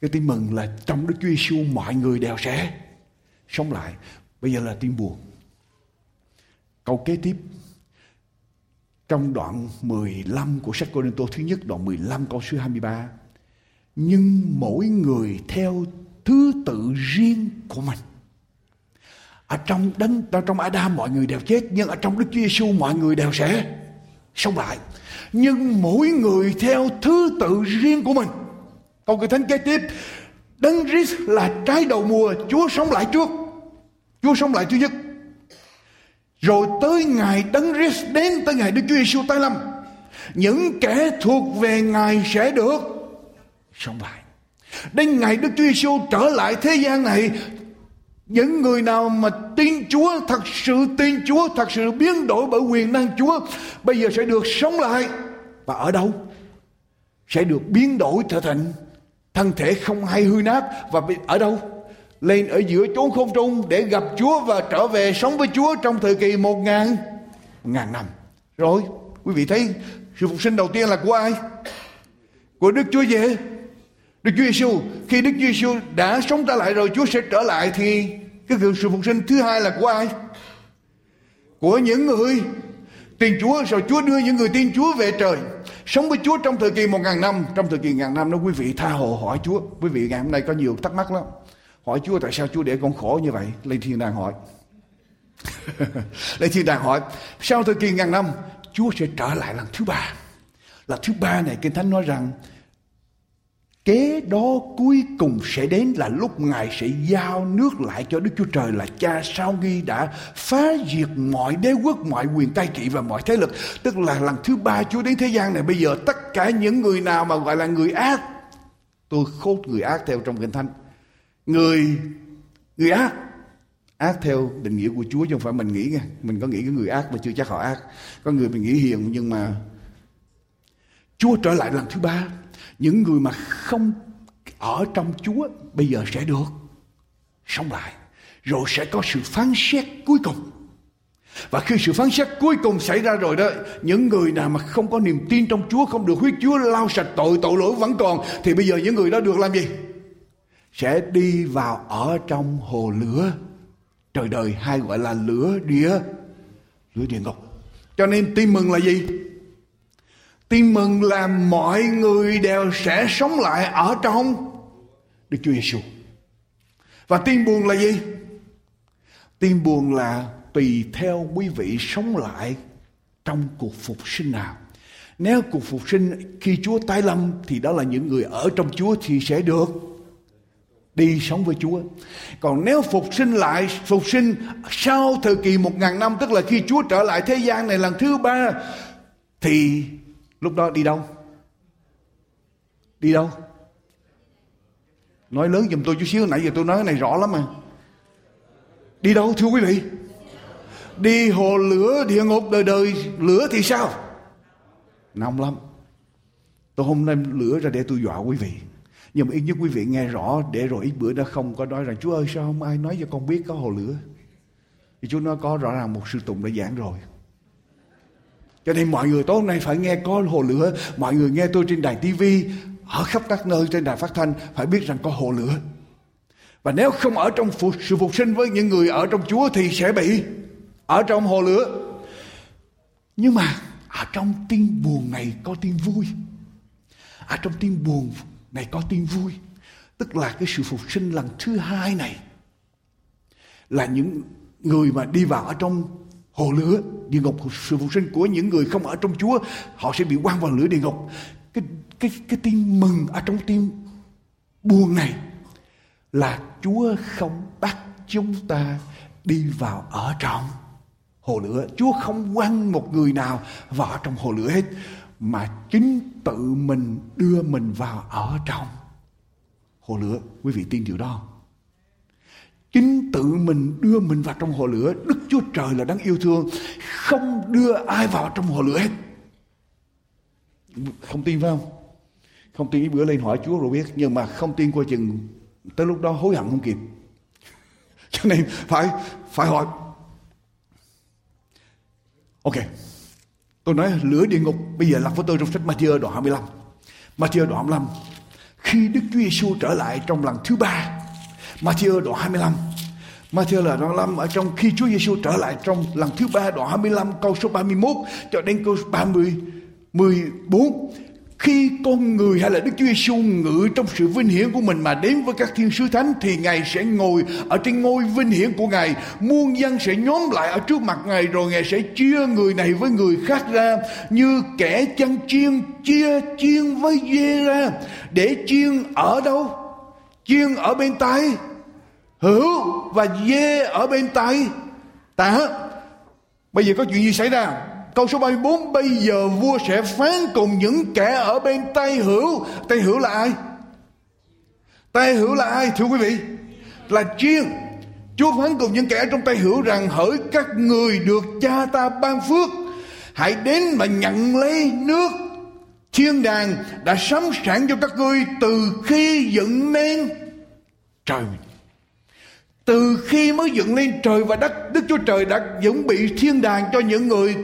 Cái tin mừng là trong Đức Chúa Giêsu mọi người đều sẽ sống lại. Bây giờ là tin buồn. Câu kế tiếp trong đoạn 15 của sách Cô-rinh-tô thứ nhất, đoạn 15 câu số 23. nhưng mỗi người theo thứ tự riêng của mình. Ở trong đấng, trong Adam mọi người đều chết, nhưng ở trong Đức Chúa Giêsu mọi người đều sẽ sống lại. Nhưng mỗi người theo thứ tự riêng của mình. Câu Kinh Thánh kế tiếp, Đấng Christ là trái đầu mùa, Chúa sống lại trước, Chúa sống lại trước nhất. Rồi tới ngày Đấng Christ đến, tới ngày Đức Chúa Giêsu tái lâm, những kẻ thuộc về Ngài sẽ được sống lại. Đến ngày Đức Chúa Giêsu trở lại thế gian này, những người nào mà tin Chúa, thật sự tin Chúa, thật sự biến đổi bởi quyền năng Chúa, bây giờ sẽ được sống lại. Và ở đâu? Sẽ được biến đổi trở thành thân thể không hay hư nát. Và ở đâu? Lên ở giữa chốn không trung để gặp Chúa và trở về sống với Chúa trong thời kỳ 1.000 năm. Rồi, quý vị thấy sự phục sinh đầu tiên là của ai? Của Đức Chúa Giê-xu. Đức Chúa Giê-xu, khi Đức Chúa Giê-xu đã sống trở lại rồi, Chúa sẽ trở lại, thì cái sự phục sinh thứ hai là của ai? Của những người tin Chúa. Rồi Chúa đưa những người tin Chúa về trời, sống với Chúa trong thời kỳ 1.000 năm. Trong thời kỳ 1.000 năm đó, quý vị tha hồ hỏi Chúa. Quý vị ngày hôm nay có nhiều thắc mắc lắm. Hỏi Chúa tại sao Chúa để con khổ như vậy? Lên thiên đàng hỏi. Lên thiên đàng hỏi. Sau thời kỳ 1.000 năm, Chúa sẽ trở lại lần thứ ba. Lần thứ ba này, Kinh Thánh nói rằng kế đó cuối cùng sẽ đến là lúc Ngài sẽ giao nước lại cho Đức Chúa Trời là Cha sau khi đã phá diệt mọi đế quốc, mọi quyền cai trị và mọi thế lực. Tức là lần thứ ba Chúa đến thế gian này. Bây giờ tất cả những người nào mà gọi là người ác, tôi khốt người ác theo trong Kinh Thánh, người ác theo định nghĩa của Chúa, chứ không phải mình nghĩ nghe. Mình có nghĩ cái người ác mà chưa chắc họ ác, có người mình nghĩ hiền, nhưng mà Chúa trở lại lần thứ ba. Những người mà không ở trong Chúa bây giờ sẽ được sống lại. Rồi sẽ có sự phán xét cuối cùng. Và khi sự phán xét cuối cùng xảy ra rồi đó, những người nào mà không có niềm tin trong Chúa, không được huyết Chúa lau sạch tội, tội lỗi vẫn còn, thì bây giờ những người đó được làm gì? Sẽ đi vào ở trong hồ lửa trời đời, hay gọi là lửa địa ngục. Cho nên tin mừng là gì? Tin mừng là mọi người đều sẽ sống lại ở trong Đức Chúa Giêsu. Và tin buồn là gì? Tin buồn là tùy theo quý vị sống lại trong cuộc phục sinh nào. Nếu cuộc phục sinh khi Chúa tái lâm thì đó là những người ở trong Chúa thì sẽ được đi sống với Chúa. Còn nếu phục sinh sau thời kỳ 1.000 năm, tức là khi Chúa trở lại thế gian này lần thứ ba, thì lúc đó đi đâu? Đi đâu? Nói lớn giùm tôi chút xíu, nãy giờ tôi nói cái này rõ lắm mà. Đi đâu thưa quý vị? Đi hồ lửa địa ngục đời đời. Lửa thì sao? Nóng lắm. Tôi không đem lửa ra để tôi dọa quý vị, nhưng mà ít nhất quý vị nghe rõ, để rồi ít bữa đó không có nói rằng Chúa ơi sao không ai nói cho con biết có hồ lửa. Thì Chúa nói có, rõ ràng một sư Tùng đã giảng rồi. Cho nên mọi người tối hôm nay phải nghe có hồ lửa. Mọi người nghe tôi trên đài tivi, ở khắp các nơi trên đài phát thanh, phải biết rằng có hồ lửa. Và nếu không ở trong sự phục sinh với những người ở trong Chúa thì sẽ bị ở trong hồ lửa. Nhưng mà ở trong tin buồn này có tin vui. Ở trong tin buồn này có tin vui. Tức là cái sự phục sinh lần thứ hai này là những người mà đi vào ở trong hồ lửa địa ngục. Sự phục sinh của những người không ở trong Chúa, họ sẽ bị quăng vào lửa địa ngục. Cái tin mừng ở trong tin buồn này là Chúa không bắt chúng ta đi vào ở trong hồ lửa. Chúa không quăng một người nào vào ở trong hồ lửa hết, mà chính tự mình đưa mình vào ở trong hồ lửa. Quý vị tin điều đó? Chính tự mình đưa mình vào trong hồ lửa. Đức Chúa Trời là đáng yêu thương, không đưa ai vào trong hồ lửa hết. Không tin phải không? Không tin bữa lên hỏi Chúa rồi biết. Nhưng mà không tin coi chừng tới lúc đó hối hận không kịp. Cho nên phải hỏi. Ok, tôi nói lửa địa ngục. Bây giờ lặp với tôi trong sách Ma-thi-ơ đoạn 25. Ma-thi-ơ đoạn 25, khi Đức Chúa Giê-xu trở lại trong lần thứ ba. Ma-thi-ơ đoạn 25. Ma-thi-ơ là đoạn 25 ở trong khi Chúa Giê-xu trở lại trong lần thứ ba, đoạn 25 câu số 31 cho đến câu 34. Khi con người hay là Đức Chúa Giêsu ngự trong sự vinh hiển của mình mà đến với các thiên sứ thánh, thì Ngài sẽ ngồi ở trên ngôi vinh hiển của Ngài. Muôn dân sẽ nhóm lại ở trước mặt Ngài, rồi Ngài sẽ chia người này với người khác ra, như kẻ chăn chiên chia chiên với dê ra. Để chiên ở đâu? Chiên ở bên tay hữu và dê ở bên tay tả. Bây giờ có chuyện gì xảy ra? Câu số 34, bây giờ vua sẽ phán cùng những kẻ ở bên tay hữu. Tay hữu là ai? Tay hữu là ai thưa quý vị? Là chiên. Chúa phán cùng những kẻ trong tay hữu rằng, hỡi các người được cha ta ban phước, hãy đến mà nhận lấy nước thiên đàng đã sắm sẵn cho các ngươi từ khi dựng nên trời. Từ khi mới dựng lên trời và đất, Đức Chúa Trời đã chuẩn bị thiên đàng cho những người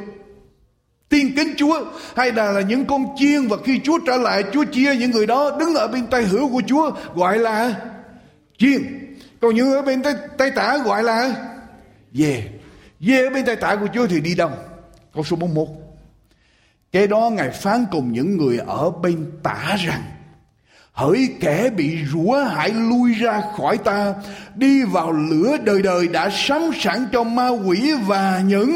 tin kính Chúa, hay là những con chiên. Và khi Chúa trở lại, Chúa chia những người đó đứng ở bên tay hữu của Chúa gọi là chiên, còn những ở bên tay tả gọi là dê. Dê ở bên tay tả của Chúa thì đi đâu? Câu số 41, cái đó Ngài phán cùng những người ở bên tả rằng, hỡi kẻ bị rủa hãy lui ra khỏi ta, đi vào lửa đời đời đã sắm sẵn cho ma quỷ và những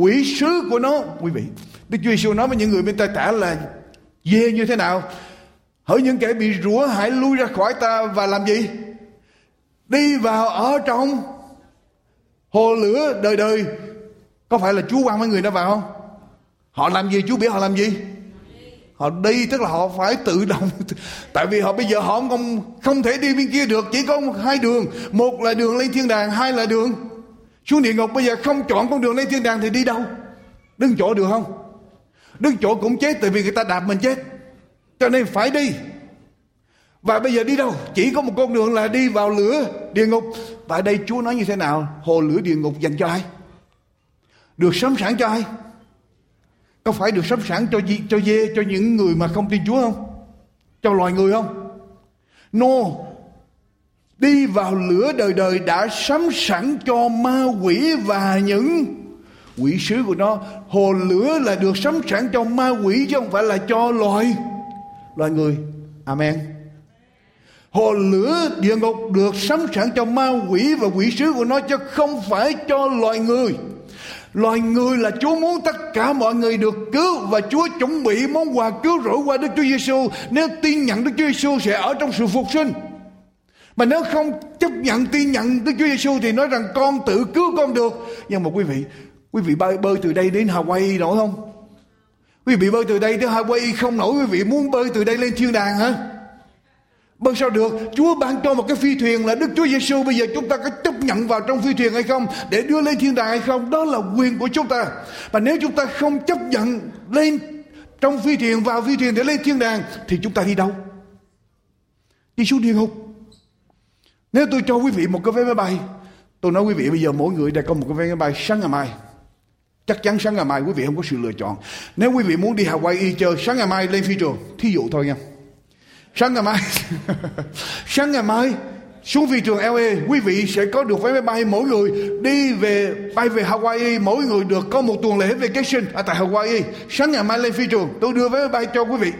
quỷ sứ của nó. Quý vị, Đức Chúa Giêsu nói với những người bên tay tả là dê như thế nào? Hỡi những kẻ bị rủa hãy lui ra khỏi ta và làm gì? Đi vào ở trong hồ lửa đời đời. Có phải là Chúa quăng mấy người đó vào không? Họ làm gì? Chúa biết họ làm gì? Họ đi, tức là họ phải tự động. Tại vì họ bây giờ họ không thể đi bên kia được. Chỉ có hai đường, một là đường lên thiên đàng, hai là đường xuống địa ngục. Bây giờ không chọn con đường lên thiên đàng thì đi đâu? Đứng chỗ được không? Đứng chỗ cũng chết, tại vì người ta đạp mình chết, cho nên phải đi. Và bây giờ đi đâu? Chỉ có một con đường là đi vào lửa địa ngục. Và ở đây Chúa nói như thế nào? Hồ lửa địa ngục dành cho ai? Được sắm sẵn cho ai? Có phải được sắm sẵn cho dê, cho những người mà không tin Chúa không? Cho loài người không? No. Đi vào lửa đời đời đã sắm sẵn cho ma quỷ và những quỷ sứ của nó. Hồ lửa là được sắm sẵn cho ma quỷ, chứ không phải là cho loài người. Amen. Hồ lửa địa ngục được sắm sẵn cho ma quỷ và quỷ sứ của nó, chứ không phải cho loài người. Loài người là Chúa muốn tất cả mọi người được cứu, và Chúa chuẩn bị món quà cứu rỗi qua Đức Chúa Giêsu. Nếu tin nhận Đức Chúa Giêsu sẽ ở trong sự phục sinh. Mà nếu không chấp nhận tin nhận Đức Chúa Giêsu thì nói rằng con tự cứu con được. Nhưng mà quý vị bơi từ đây đến Hawaii nổi không? Quý vị bơi từ đây đến Hawaii không nổi. Quý vị muốn bơi từ đây lên thiên đàng hả? Bơi sao được? Chúa ban cho một cái phi thuyền là Đức Chúa Giêsu. Bây giờ chúng ta có chấp nhận vào trong phi thuyền hay không, để đưa lên thiên đàng hay không? Đó là quyền của chúng ta. Và nếu chúng ta không chấp nhận lên trong phi thuyền, vào phi thuyền để lên thiên đàng, thì chúng ta đi đâu? Đi xuống địa ngục. Nếu tôi cho quý vị một cái vé máy bay, tôi nói quý vị bây giờ mỗi người đã có một cái vé máy bay sáng ngày mai. Chắc chắn sáng ngày mai quý vị không có sự lựa chọn. Nếu quý vị muốn đi Hawaii chơi, sáng ngày mai lên phi trường, thí dụ thôi nha. Sáng ngày mai xuống phi trường LA, quý vị sẽ có được vé máy bay, mỗi người bay về Hawaii, mỗi người được có một tuần lễ vacation ở tại Hawaii. Sáng ngày mai lên phi trường, tôi đưa vé máy bay cho quý vị.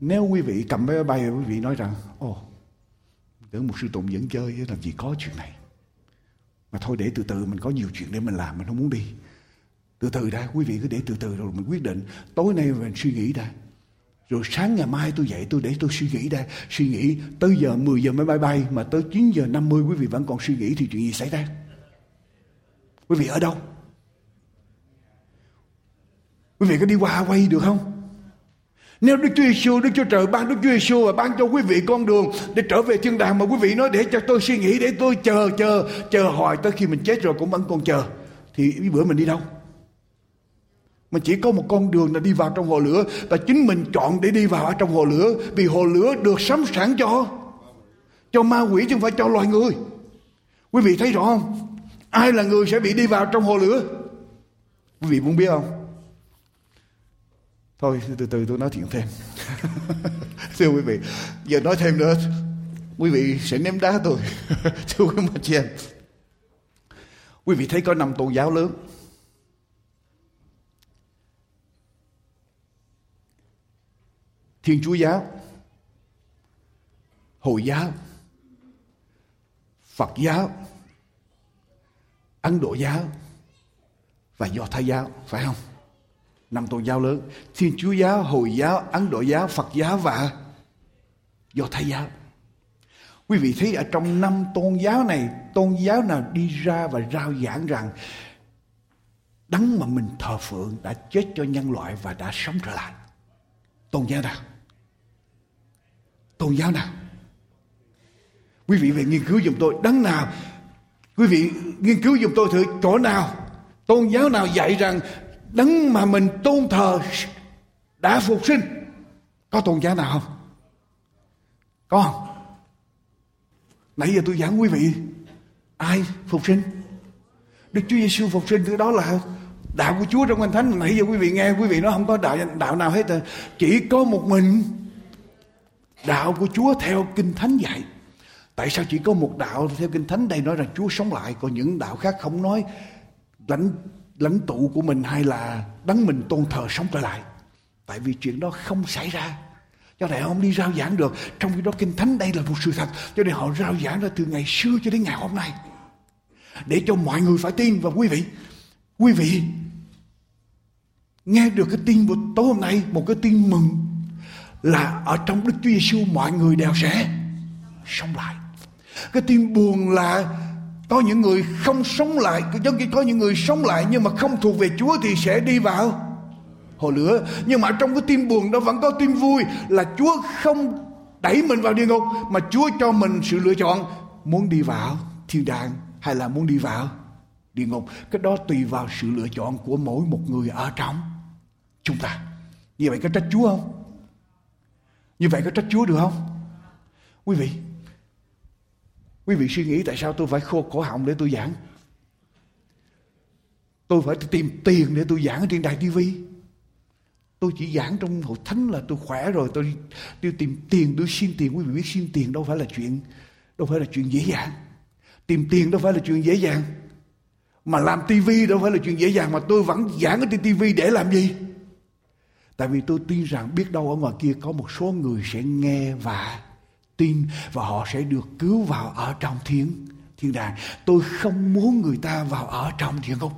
Nếu quý vị cầm vé máy bay, quý vị nói rằng tưởng một sư tụng dẫn chơi làm gì có chuyện này, mà thôi để từ từ, mình có nhiều chuyện để mình làm, mình không muốn đi. Từ từ đã, quý vị cứ để từ từ rồi mình quyết định. Tối nay mình suy nghĩ đã, rồi sáng ngày mai tôi dậy tôi để tôi suy nghĩ ra. Suy nghĩ tới giờ 10 giờ mới bay, mà tới 9 giờ 50 quý vị vẫn còn suy nghĩ thì chuyện gì xảy ra? Quý vị ở đâu? Quý vị có đi qua Hawaii được không? Nếu Đức Chúa Trời ban Đức Chúa Giêsu và ban cho quý vị con đường để trở về thiên đàng, mà quý vị nói để cho tôi suy nghĩ, để tôi chờ hoài, tới khi mình chết rồi cũng vẫn còn chờ, thì bữa mình đi đâu? Mình chỉ có một con đường là đi vào trong hồ lửa, và chính mình chọn để đi vào ở trong hồ lửa, vì hồ lửa được sắm sẵn cho ma quỷ chứ không phải cho loài người. Quý vị thấy rõ không? Ai là người sẽ bị đi vào trong hồ lửa? Quý vị muốn biết không? Thôi từ từ tôi nói chuyện thêm. Thưa quý vị, giờ nói thêm nữa quý vị sẽ ném đá tôi. Thưa quý mặt chị em, quý vị thấy có 5 tôn giáo lớn. Thiên Chúa giáo, Hồi giáo, Phật giáo, Ấn Độ giáo và Do Thái giáo, phải không? 5 tôn giáo lớn: Thiên Chúa giáo, Hồi giáo, Ấn Độ giáo, Phật giáo và Do Thái giáo. Quý vị thấy ở trong 5 tôn giáo này, tôn giáo nào đi ra và rao giảng rằng Đấng mà mình thờ phượng đã chết cho nhân loại và đã sống trở lại? Tôn giáo nào? Tôn giáo nào? Quý vị về nghiên cứu giùm tôi, Đấng nào? Quý vị nghiên cứu giùm tôi thử, chỗ nào, tôn giáo nào dạy rằng Đấng mà mình tôn thờ đã phục sinh? Có tôn giáo nào không? Có không? Nãy giờ tôi giảng quý vị, ai phục sinh? Đức Chúa Giêsu phục sinh, thứ đó là đạo của Chúa trong Kinh Thánh. Nãy giờ quý vị nghe, quý vị nói không có đạo nào hết, chỉ có một mình đạo của Chúa theo Kinh Thánh dạy. Tại sao chỉ có một đạo theo Kinh Thánh đây nói rằng Chúa sống lại, còn những đạo khác không nói lãnh tụ của mình hay là Đấng mình tôn thờ sống trở lại? Tại vì chuyện đó không xảy ra, cho nên ông đi rao giảng được. Trong khi đó Kinh Thánh đây là một sự thật, cho nên họ rao giảng ra từ ngày xưa cho đến ngày hôm nay để cho mọi người phải tin. Và quý vị nghe được cái tin buổi tối hôm nay, một cái tin mừng là ở trong Đức Chúa Giêsu mọi người đều sẽ sống lại. Cái tin buồn là có những người không sống lại, có những người sống lại nhưng mà không thuộc về Chúa thì sẽ đi vào hồ lửa. Nhưng mà trong cái tin buồn đó vẫn có tin vui là Chúa không đẩy mình vào địa ngục mà Chúa cho mình sự lựa chọn muốn đi vào thiên đàng hay là muốn đi vào địa ngục. Cái đó tùy vào sự lựa chọn của mỗi một người ở trong chúng ta. Như vậy có trách Chúa không? Như vậy có trách Chúa được không? Quý vị suy nghĩ tại sao tôi phải khô cổ họng để tôi giảng? Tôi phải tìm tiền để tôi giảng ở trên đài TV. Tôi chỉ giảng trong hội thánh là tôi khỏe rồi, tôi tìm tiền, tôi xin tiền. Quý vị biết xin tiền đâu phải là chuyện dễ dàng. Tìm tiền đâu phải là chuyện dễ dàng. Mà làm TV đâu phải là chuyện dễ dàng, mà tôi vẫn giảng ở trên TV để làm gì? Tại vì tôi tin rằng biết đâu ở ngoài kia có một số người sẽ nghe và tin và họ sẽ được cứu vào ở trong thiên đàng. Tôi không muốn người ta vào ở trong địa ngục.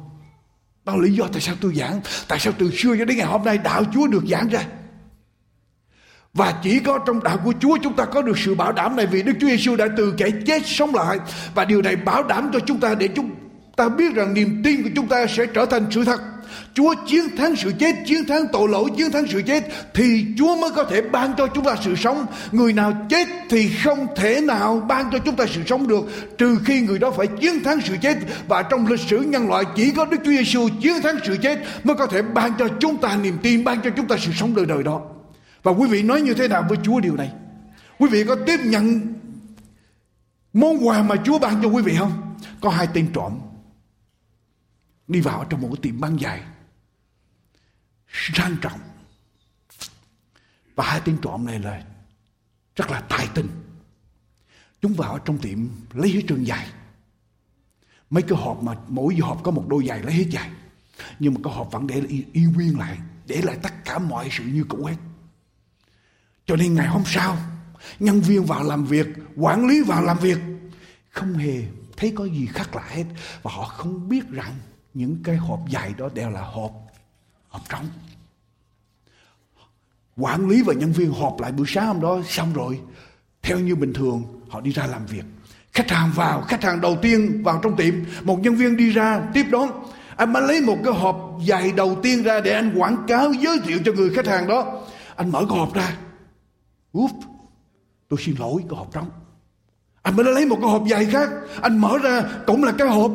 Đó là lý do tại sao tôi giảng, tại sao từ xưa cho đến ngày hôm nay đạo Chúa được giảng ra. Và chỉ có trong đạo của Chúa chúng ta có được sự bảo đảm này, vì Đức Chúa Giêsu đã từ kẻ chết sống lại. Và điều này bảo đảm cho chúng ta, để chúng ta biết rằng niềm tin của chúng ta sẽ trở thành sự thật. Chúa chiến thắng sự chết, chiến thắng tội lỗi, chiến thắng sự chết thì Chúa mới có thể ban cho chúng ta sự sống. Người nào chết thì không thể nào ban cho chúng ta sự sống được, trừ khi người đó phải chiến thắng sự chết. Và trong lịch sử nhân loại chỉ có Đức Chúa Giêsu chiến thắng sự chết mới có thể ban cho chúng ta niềm tin, ban cho chúng ta sự sống đời đời đó. Và quý vị nói như thế nào với Chúa điều này? Quý vị có tiếp nhận món quà mà Chúa ban cho quý vị không? Có 2 tên trộm đi vào trong một tiệm bán giày sang trọng, và 2 tên trộm này là rất là tài tình. Chúng vào trong tiệm lấy hết trơn giày, mấy cái hộp mà mỗi hộp có một đôi giày, lấy hết giày, nhưng mà cái hộp vẫn để y nguyên lại, để lại tất cả mọi sự như cũ hết. Cho nên ngày hôm sau nhân viên vào làm việc, quản lý vào làm việc, không hề thấy có gì khác lạ hết, và họ không biết rằng những cái hộp giày đó đều là hộp trống. Quản lý và nhân viên họp lại buổi sáng hôm đó xong rồi, theo như bình thường họ đi ra làm việc. Khách hàng vào, khách hàng đầu tiên vào trong tiệm, một nhân viên đi ra tiếp đón. Anh mới lấy một cái hộp giày đầu tiên ra để anh quảng cáo giới thiệu cho người khách hàng đó. Anh mở cái hộp ra, úp, tôi xin lỗi, cái hộp trống. Anh mới lấy một cái hộp giày khác, anh mở ra cũng là cái hộp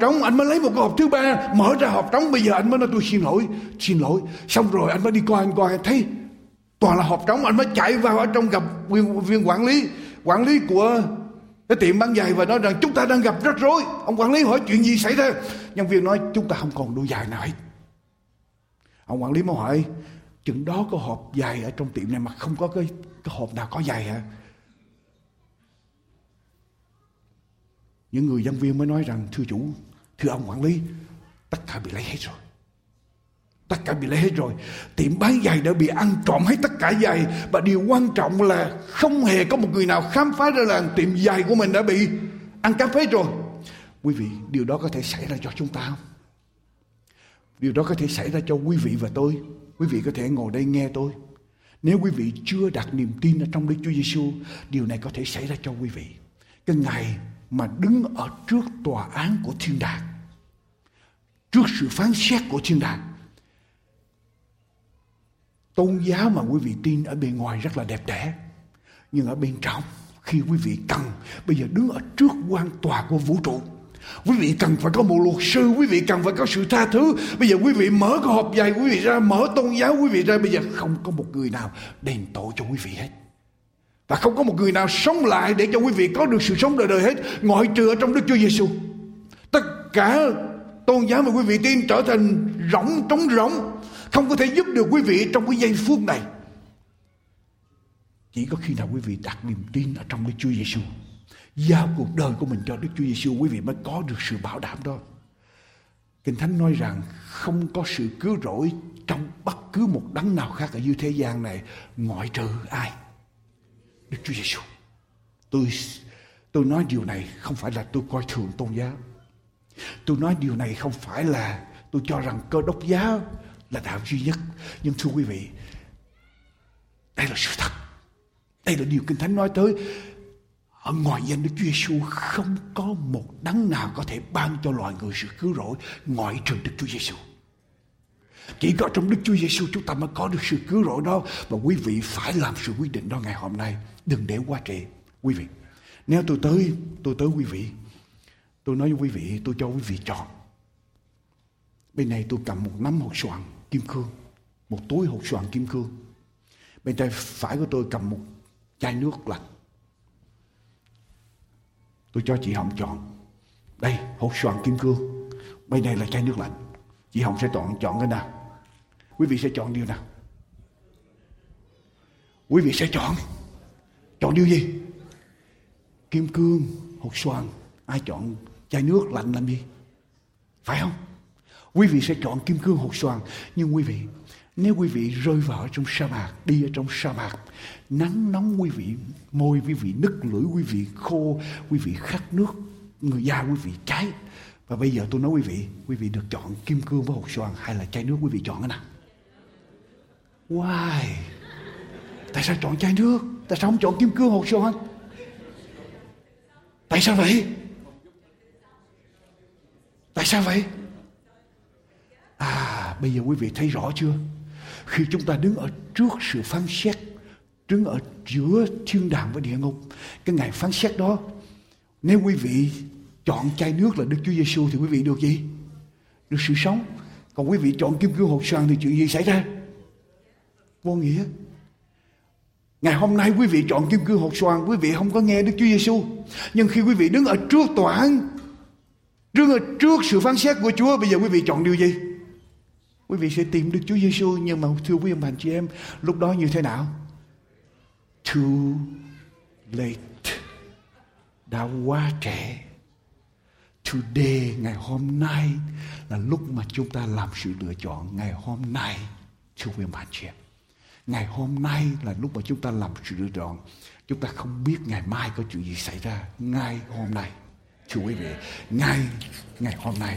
trống. Anh mới lấy một cái hộp thứ ba, mở ra hộp trống. Bây giờ anh mới nói tôi xin lỗi. Xong rồi anh mới đi qua, anh thấy toàn là hộp trống. Anh mới chạy vào ở trong gặp viên quản lý của cái tiệm bán giày và nói rằng chúng ta đang gặp rắc rối. Ông quản lý hỏi chuyện gì xảy ra? Nhân viên nói chúng ta không còn đôi giày nào hết. Ông quản lý mới hỏi chừng đó có hộp giày ở trong tiệm này mà không có cái hộp nào có giày hả? Những người nhân viên mới nói rằng thưa chủ, thưa ông quản lý, tất cả bị lấy hết rồi. Tất cả bị lấy hết rồi. Tiệm bán giày đã bị ăn trộm hết tất cả giày. Và điều quan trọng là không hề có một người nào khám phá ra là tiệm giày của mình đã bị ăn cắp hết rồi. Quý vị, điều đó có thể xảy ra cho chúng ta không? Điều đó có thể xảy ra cho quý vị và tôi. Quý vị có thể ngồi đây nghe tôi. Nếu quý vị chưa đặt niềm tin ở trong Đức Chúa Giêsu, điều này có thể xảy ra cho quý vị. Cái ngày mà đứng ở trước tòa án của thiên đàng, trước sự phán xét của thiên đàng, tôn giáo mà quý vị tin ở bên ngoài rất là đẹp đẽ, nhưng ở bên trong, khi quý vị cần bây giờ đứng ở trước quan tòa của vũ trụ, quý vị cần phải có một luật sư, quý vị cần phải có sự tha thứ. Bây giờ quý vị mở cái hộp giày quý vị ra, mở tôn giáo quý vị ra, bây giờ không có một người nào đền tội cho quý vị hết, và không có một người nào sống lại để cho quý vị có được sự sống đời đời hết, ngoại trừ ở trong Đức Chúa Giêsu. Tất cả tôn giáo mà quý vị tin trở thành rỗng, trống rỗng, không có thể giúp được quý vị trong cái giây phút này. Chỉ có khi nào quý vị đặt niềm tin ở trong Đức Chúa Giêsu, giao cuộc đời của mình cho Đức Chúa Giêsu, quý vị mới có được sự bảo đảm đó. Kinh Thánh nói rằng không có sự cứu rỗi trong bất cứ một đấng nào khác ở dưới thế gian này, ngoại trừ ai? Đức Chúa Giêsu. Tôi nói điều này không phải là tôi coi thường tôn giáo. Tôi nói điều này không phải là tôi cho rằng Cơ Đốc giáo là đạo duy nhất. Nhưng thưa quý vị, đây là sự thật. Đây là điều Kinh Thánh nói tới. Ở ngoài danh Đức Chúa Giêsu không có một đấng nào có thể ban cho loài người sự cứu rỗi ngoại trừ Đức Chúa Giêsu. Chỉ có trong Đức Chúa Giêsu chúng ta mới có được sự cứu rỗi đó, và quý vị phải làm sự quyết định đó ngày hôm nay, đừng để quá trễ. Quý vị, nếu tôi tới quý vị, tôi nói với quý vị, tôi cho quý vị chọn. Bên này tôi cầm một nắm hột xoàn kim cương, một túi hột xoàn kim cương. Bên tay phải của tôi cầm một chai nước lạnh. Tôi cho chị Hồng chọn. Đây, hột xoàn kim cương. Bên này là chai nước lạnh. Chị Hồng sẽ chọn cái nào? Quý vị sẽ chọn điều nào? Quý vị sẽ chọn điều gì? Kim cương, hột xoàn. Ai chọn chai nước lạnh làm gì? Phải không? Quý vị sẽ chọn kim cương, hột xoàn. Nhưng quý vị, nếu quý vị rơi vào trong sa mạc, đi ở trong sa mạc, nắng nóng quý vị, môi quý vị nứt, lưỡi quý vị khô, quý vị khát nước, người da quý vị cháy. Và bây giờ tôi nói quý vị được chọn kim cương với hột xoàn hay là chai nước, quý vị chọn cái nào? Why? Tại sao chọn chai nước? Tại sao không chọn kim cương, hột xoàn? Tại sao vậy? Tại sao vậy? À, bây giờ quý vị thấy rõ chưa? Khi chúng ta đứng ở trước sự phán xét, đứng ở giữa thiên đàng và địa ngục, cái ngày phán xét đó, nếu quý vị chọn chai nước là Đức Chúa Giêsu thì quý vị được gì? Được sự sống. Còn quý vị chọn kim cương hột xoàn thì chuyện gì xảy ra? Vô nghĩa. Ngày hôm nay quý vị chọn kim cương hột xoàn, quý vị không có nghe Đức Chúa Giêsu. Nhưng khi quý vị đứng ở trước tòa án, đứng ở trước sự phán xét của Chúa, bây giờ quý vị chọn điều gì? Quý vị sẽ tìm Đức Chúa Giêsu. Nhưng mà thưa quý ông bà chị em, lúc đó như thế nào? Too late. Đã quá trễ. Today, ngày hôm nay là lúc mà chúng ta làm sự lựa chọn. Ngày hôm nay, thưa quý ông bà chị em, ngày hôm nay là lúc mà chúng ta làm sự lựa chọn. Chúng ta không biết ngày mai có chuyện gì xảy ra. Ngay hôm nay, thưa quý vị, ngay ngày hôm nay.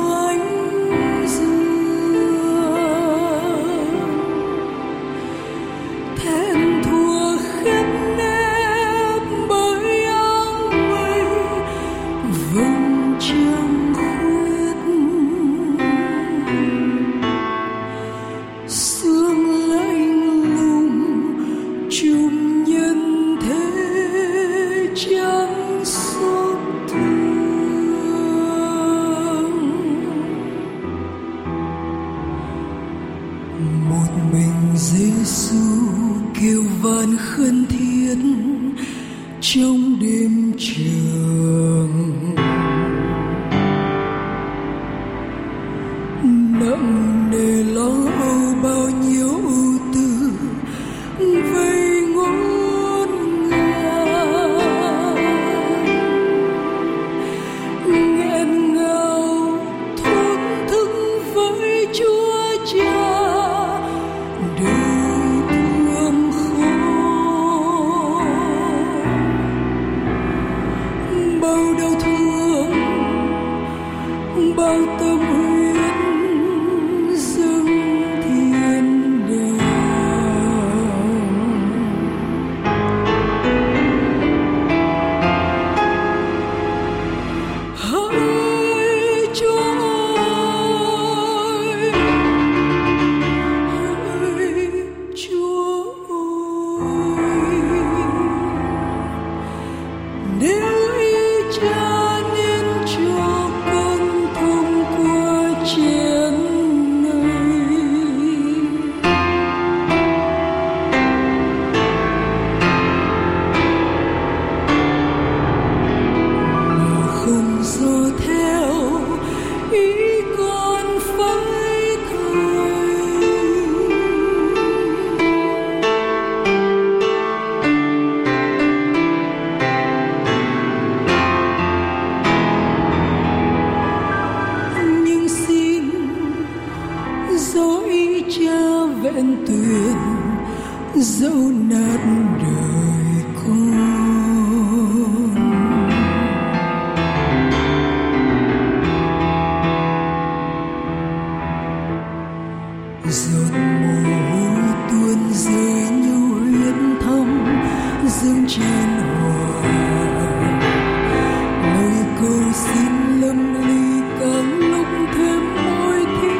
ánh dương thẹn thua khép nép bởi áng mây vầng trăng. Giêsu kêu van khẩn thiết trong đêm trường nặng nề lo âu, bao nhiêu ưu tư vây ngổn ngang, nghẹn ngào thổn thức với Chúa Cha. Cha vẹn tuyển dẫu nát đời con, giọt mồ hôi tuôn rơi như huyết thấm dương trên hoa, lời cầu xin lắm ly càng lúc thêm môi thiết.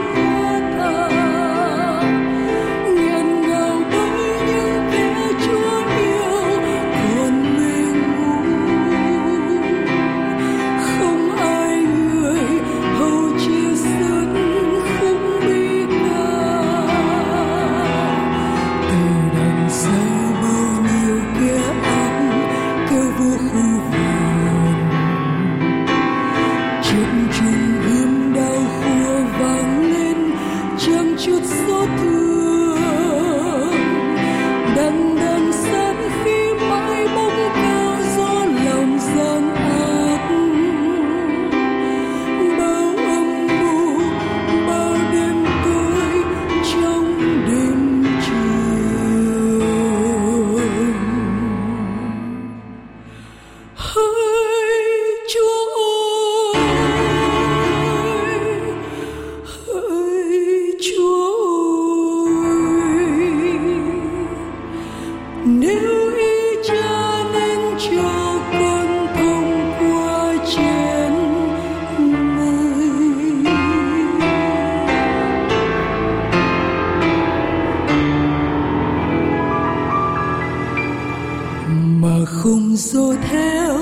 Mà không do theo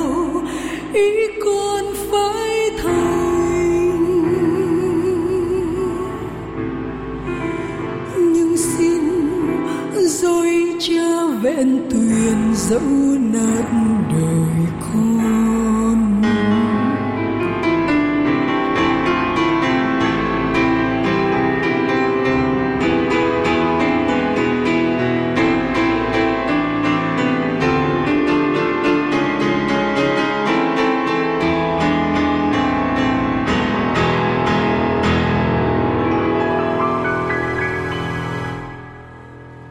ý con phải thành, nhưng xin rồi Cha vẹn tuyền dẫu nát đời con,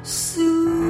xưa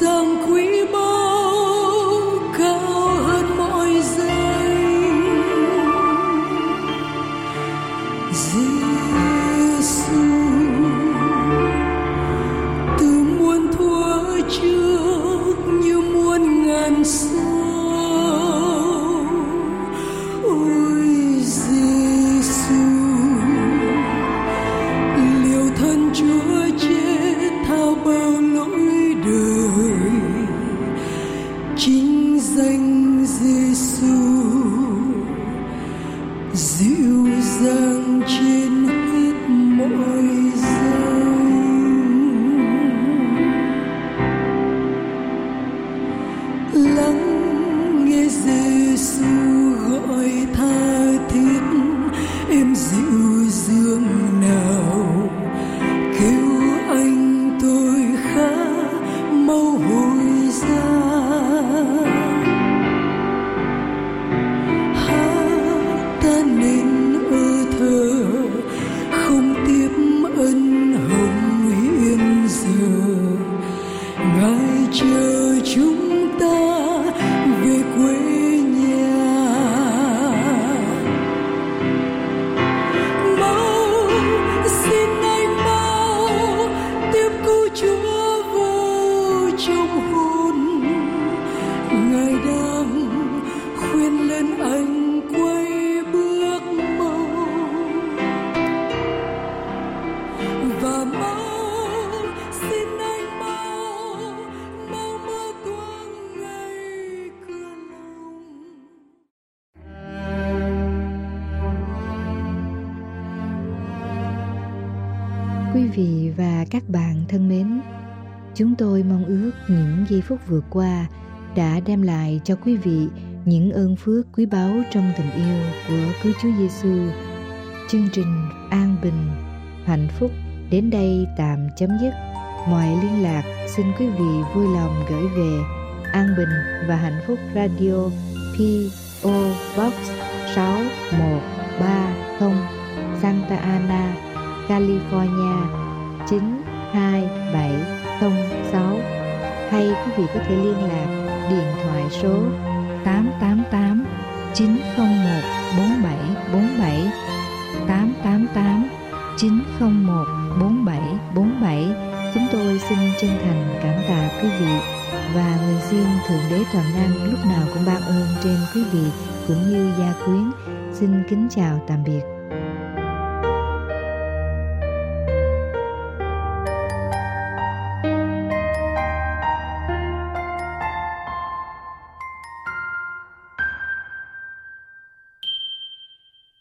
dòng quý báu cao hơn mọi danh. Giêsu từ muôn thuở trước như muôn ngàn sao. Ôi Giêsu liều thân Chúa chết thao bao lỗi đời. Chính danh Giêsu dịu dàng trên hết mọi danh. Lắng nghe Giêsu gọi tha thiết, em dịu dàng nào kêu anh tôi khá mau hồi ra. Hát ta nên ơ thơ không tiếp ân hồng hiện giờ, ngài chờ chúng ta về quê nhà. Mau xin anh mau tiếp cứu Chúa vô trong hồn, ngài đang khuyên lên anh quay bước mau và mau xin anh mau mau mơ toang ngày cửa lòng. Quý vị và các bạn thân mến, chúng tôi mong ước những giây phút vừa qua đã đem lại cho quý vị những ơn phước quý báu trong tình yêu của Cứu Chúa Giêsu. Chương trình An Bình, Hạnh Phúc đến đây tạm chấm dứt. Mọi liên lạc xin quý vị vui lòng gửi về An Bình và Hạnh Phúc Radio, PO Box 6130, Santa Ana, California 92706, hay quý vị có thể liên lạc điện thoại số 888 901 4747, 888 901 4747. Chúng tôi xin chân thành cảm tạ quý vị và nguyện xin Thượng Đế toàn năng lúc nào cũng ban ơn trên quý vị cũng như gia quyến. Xin kính chào tạm biệt.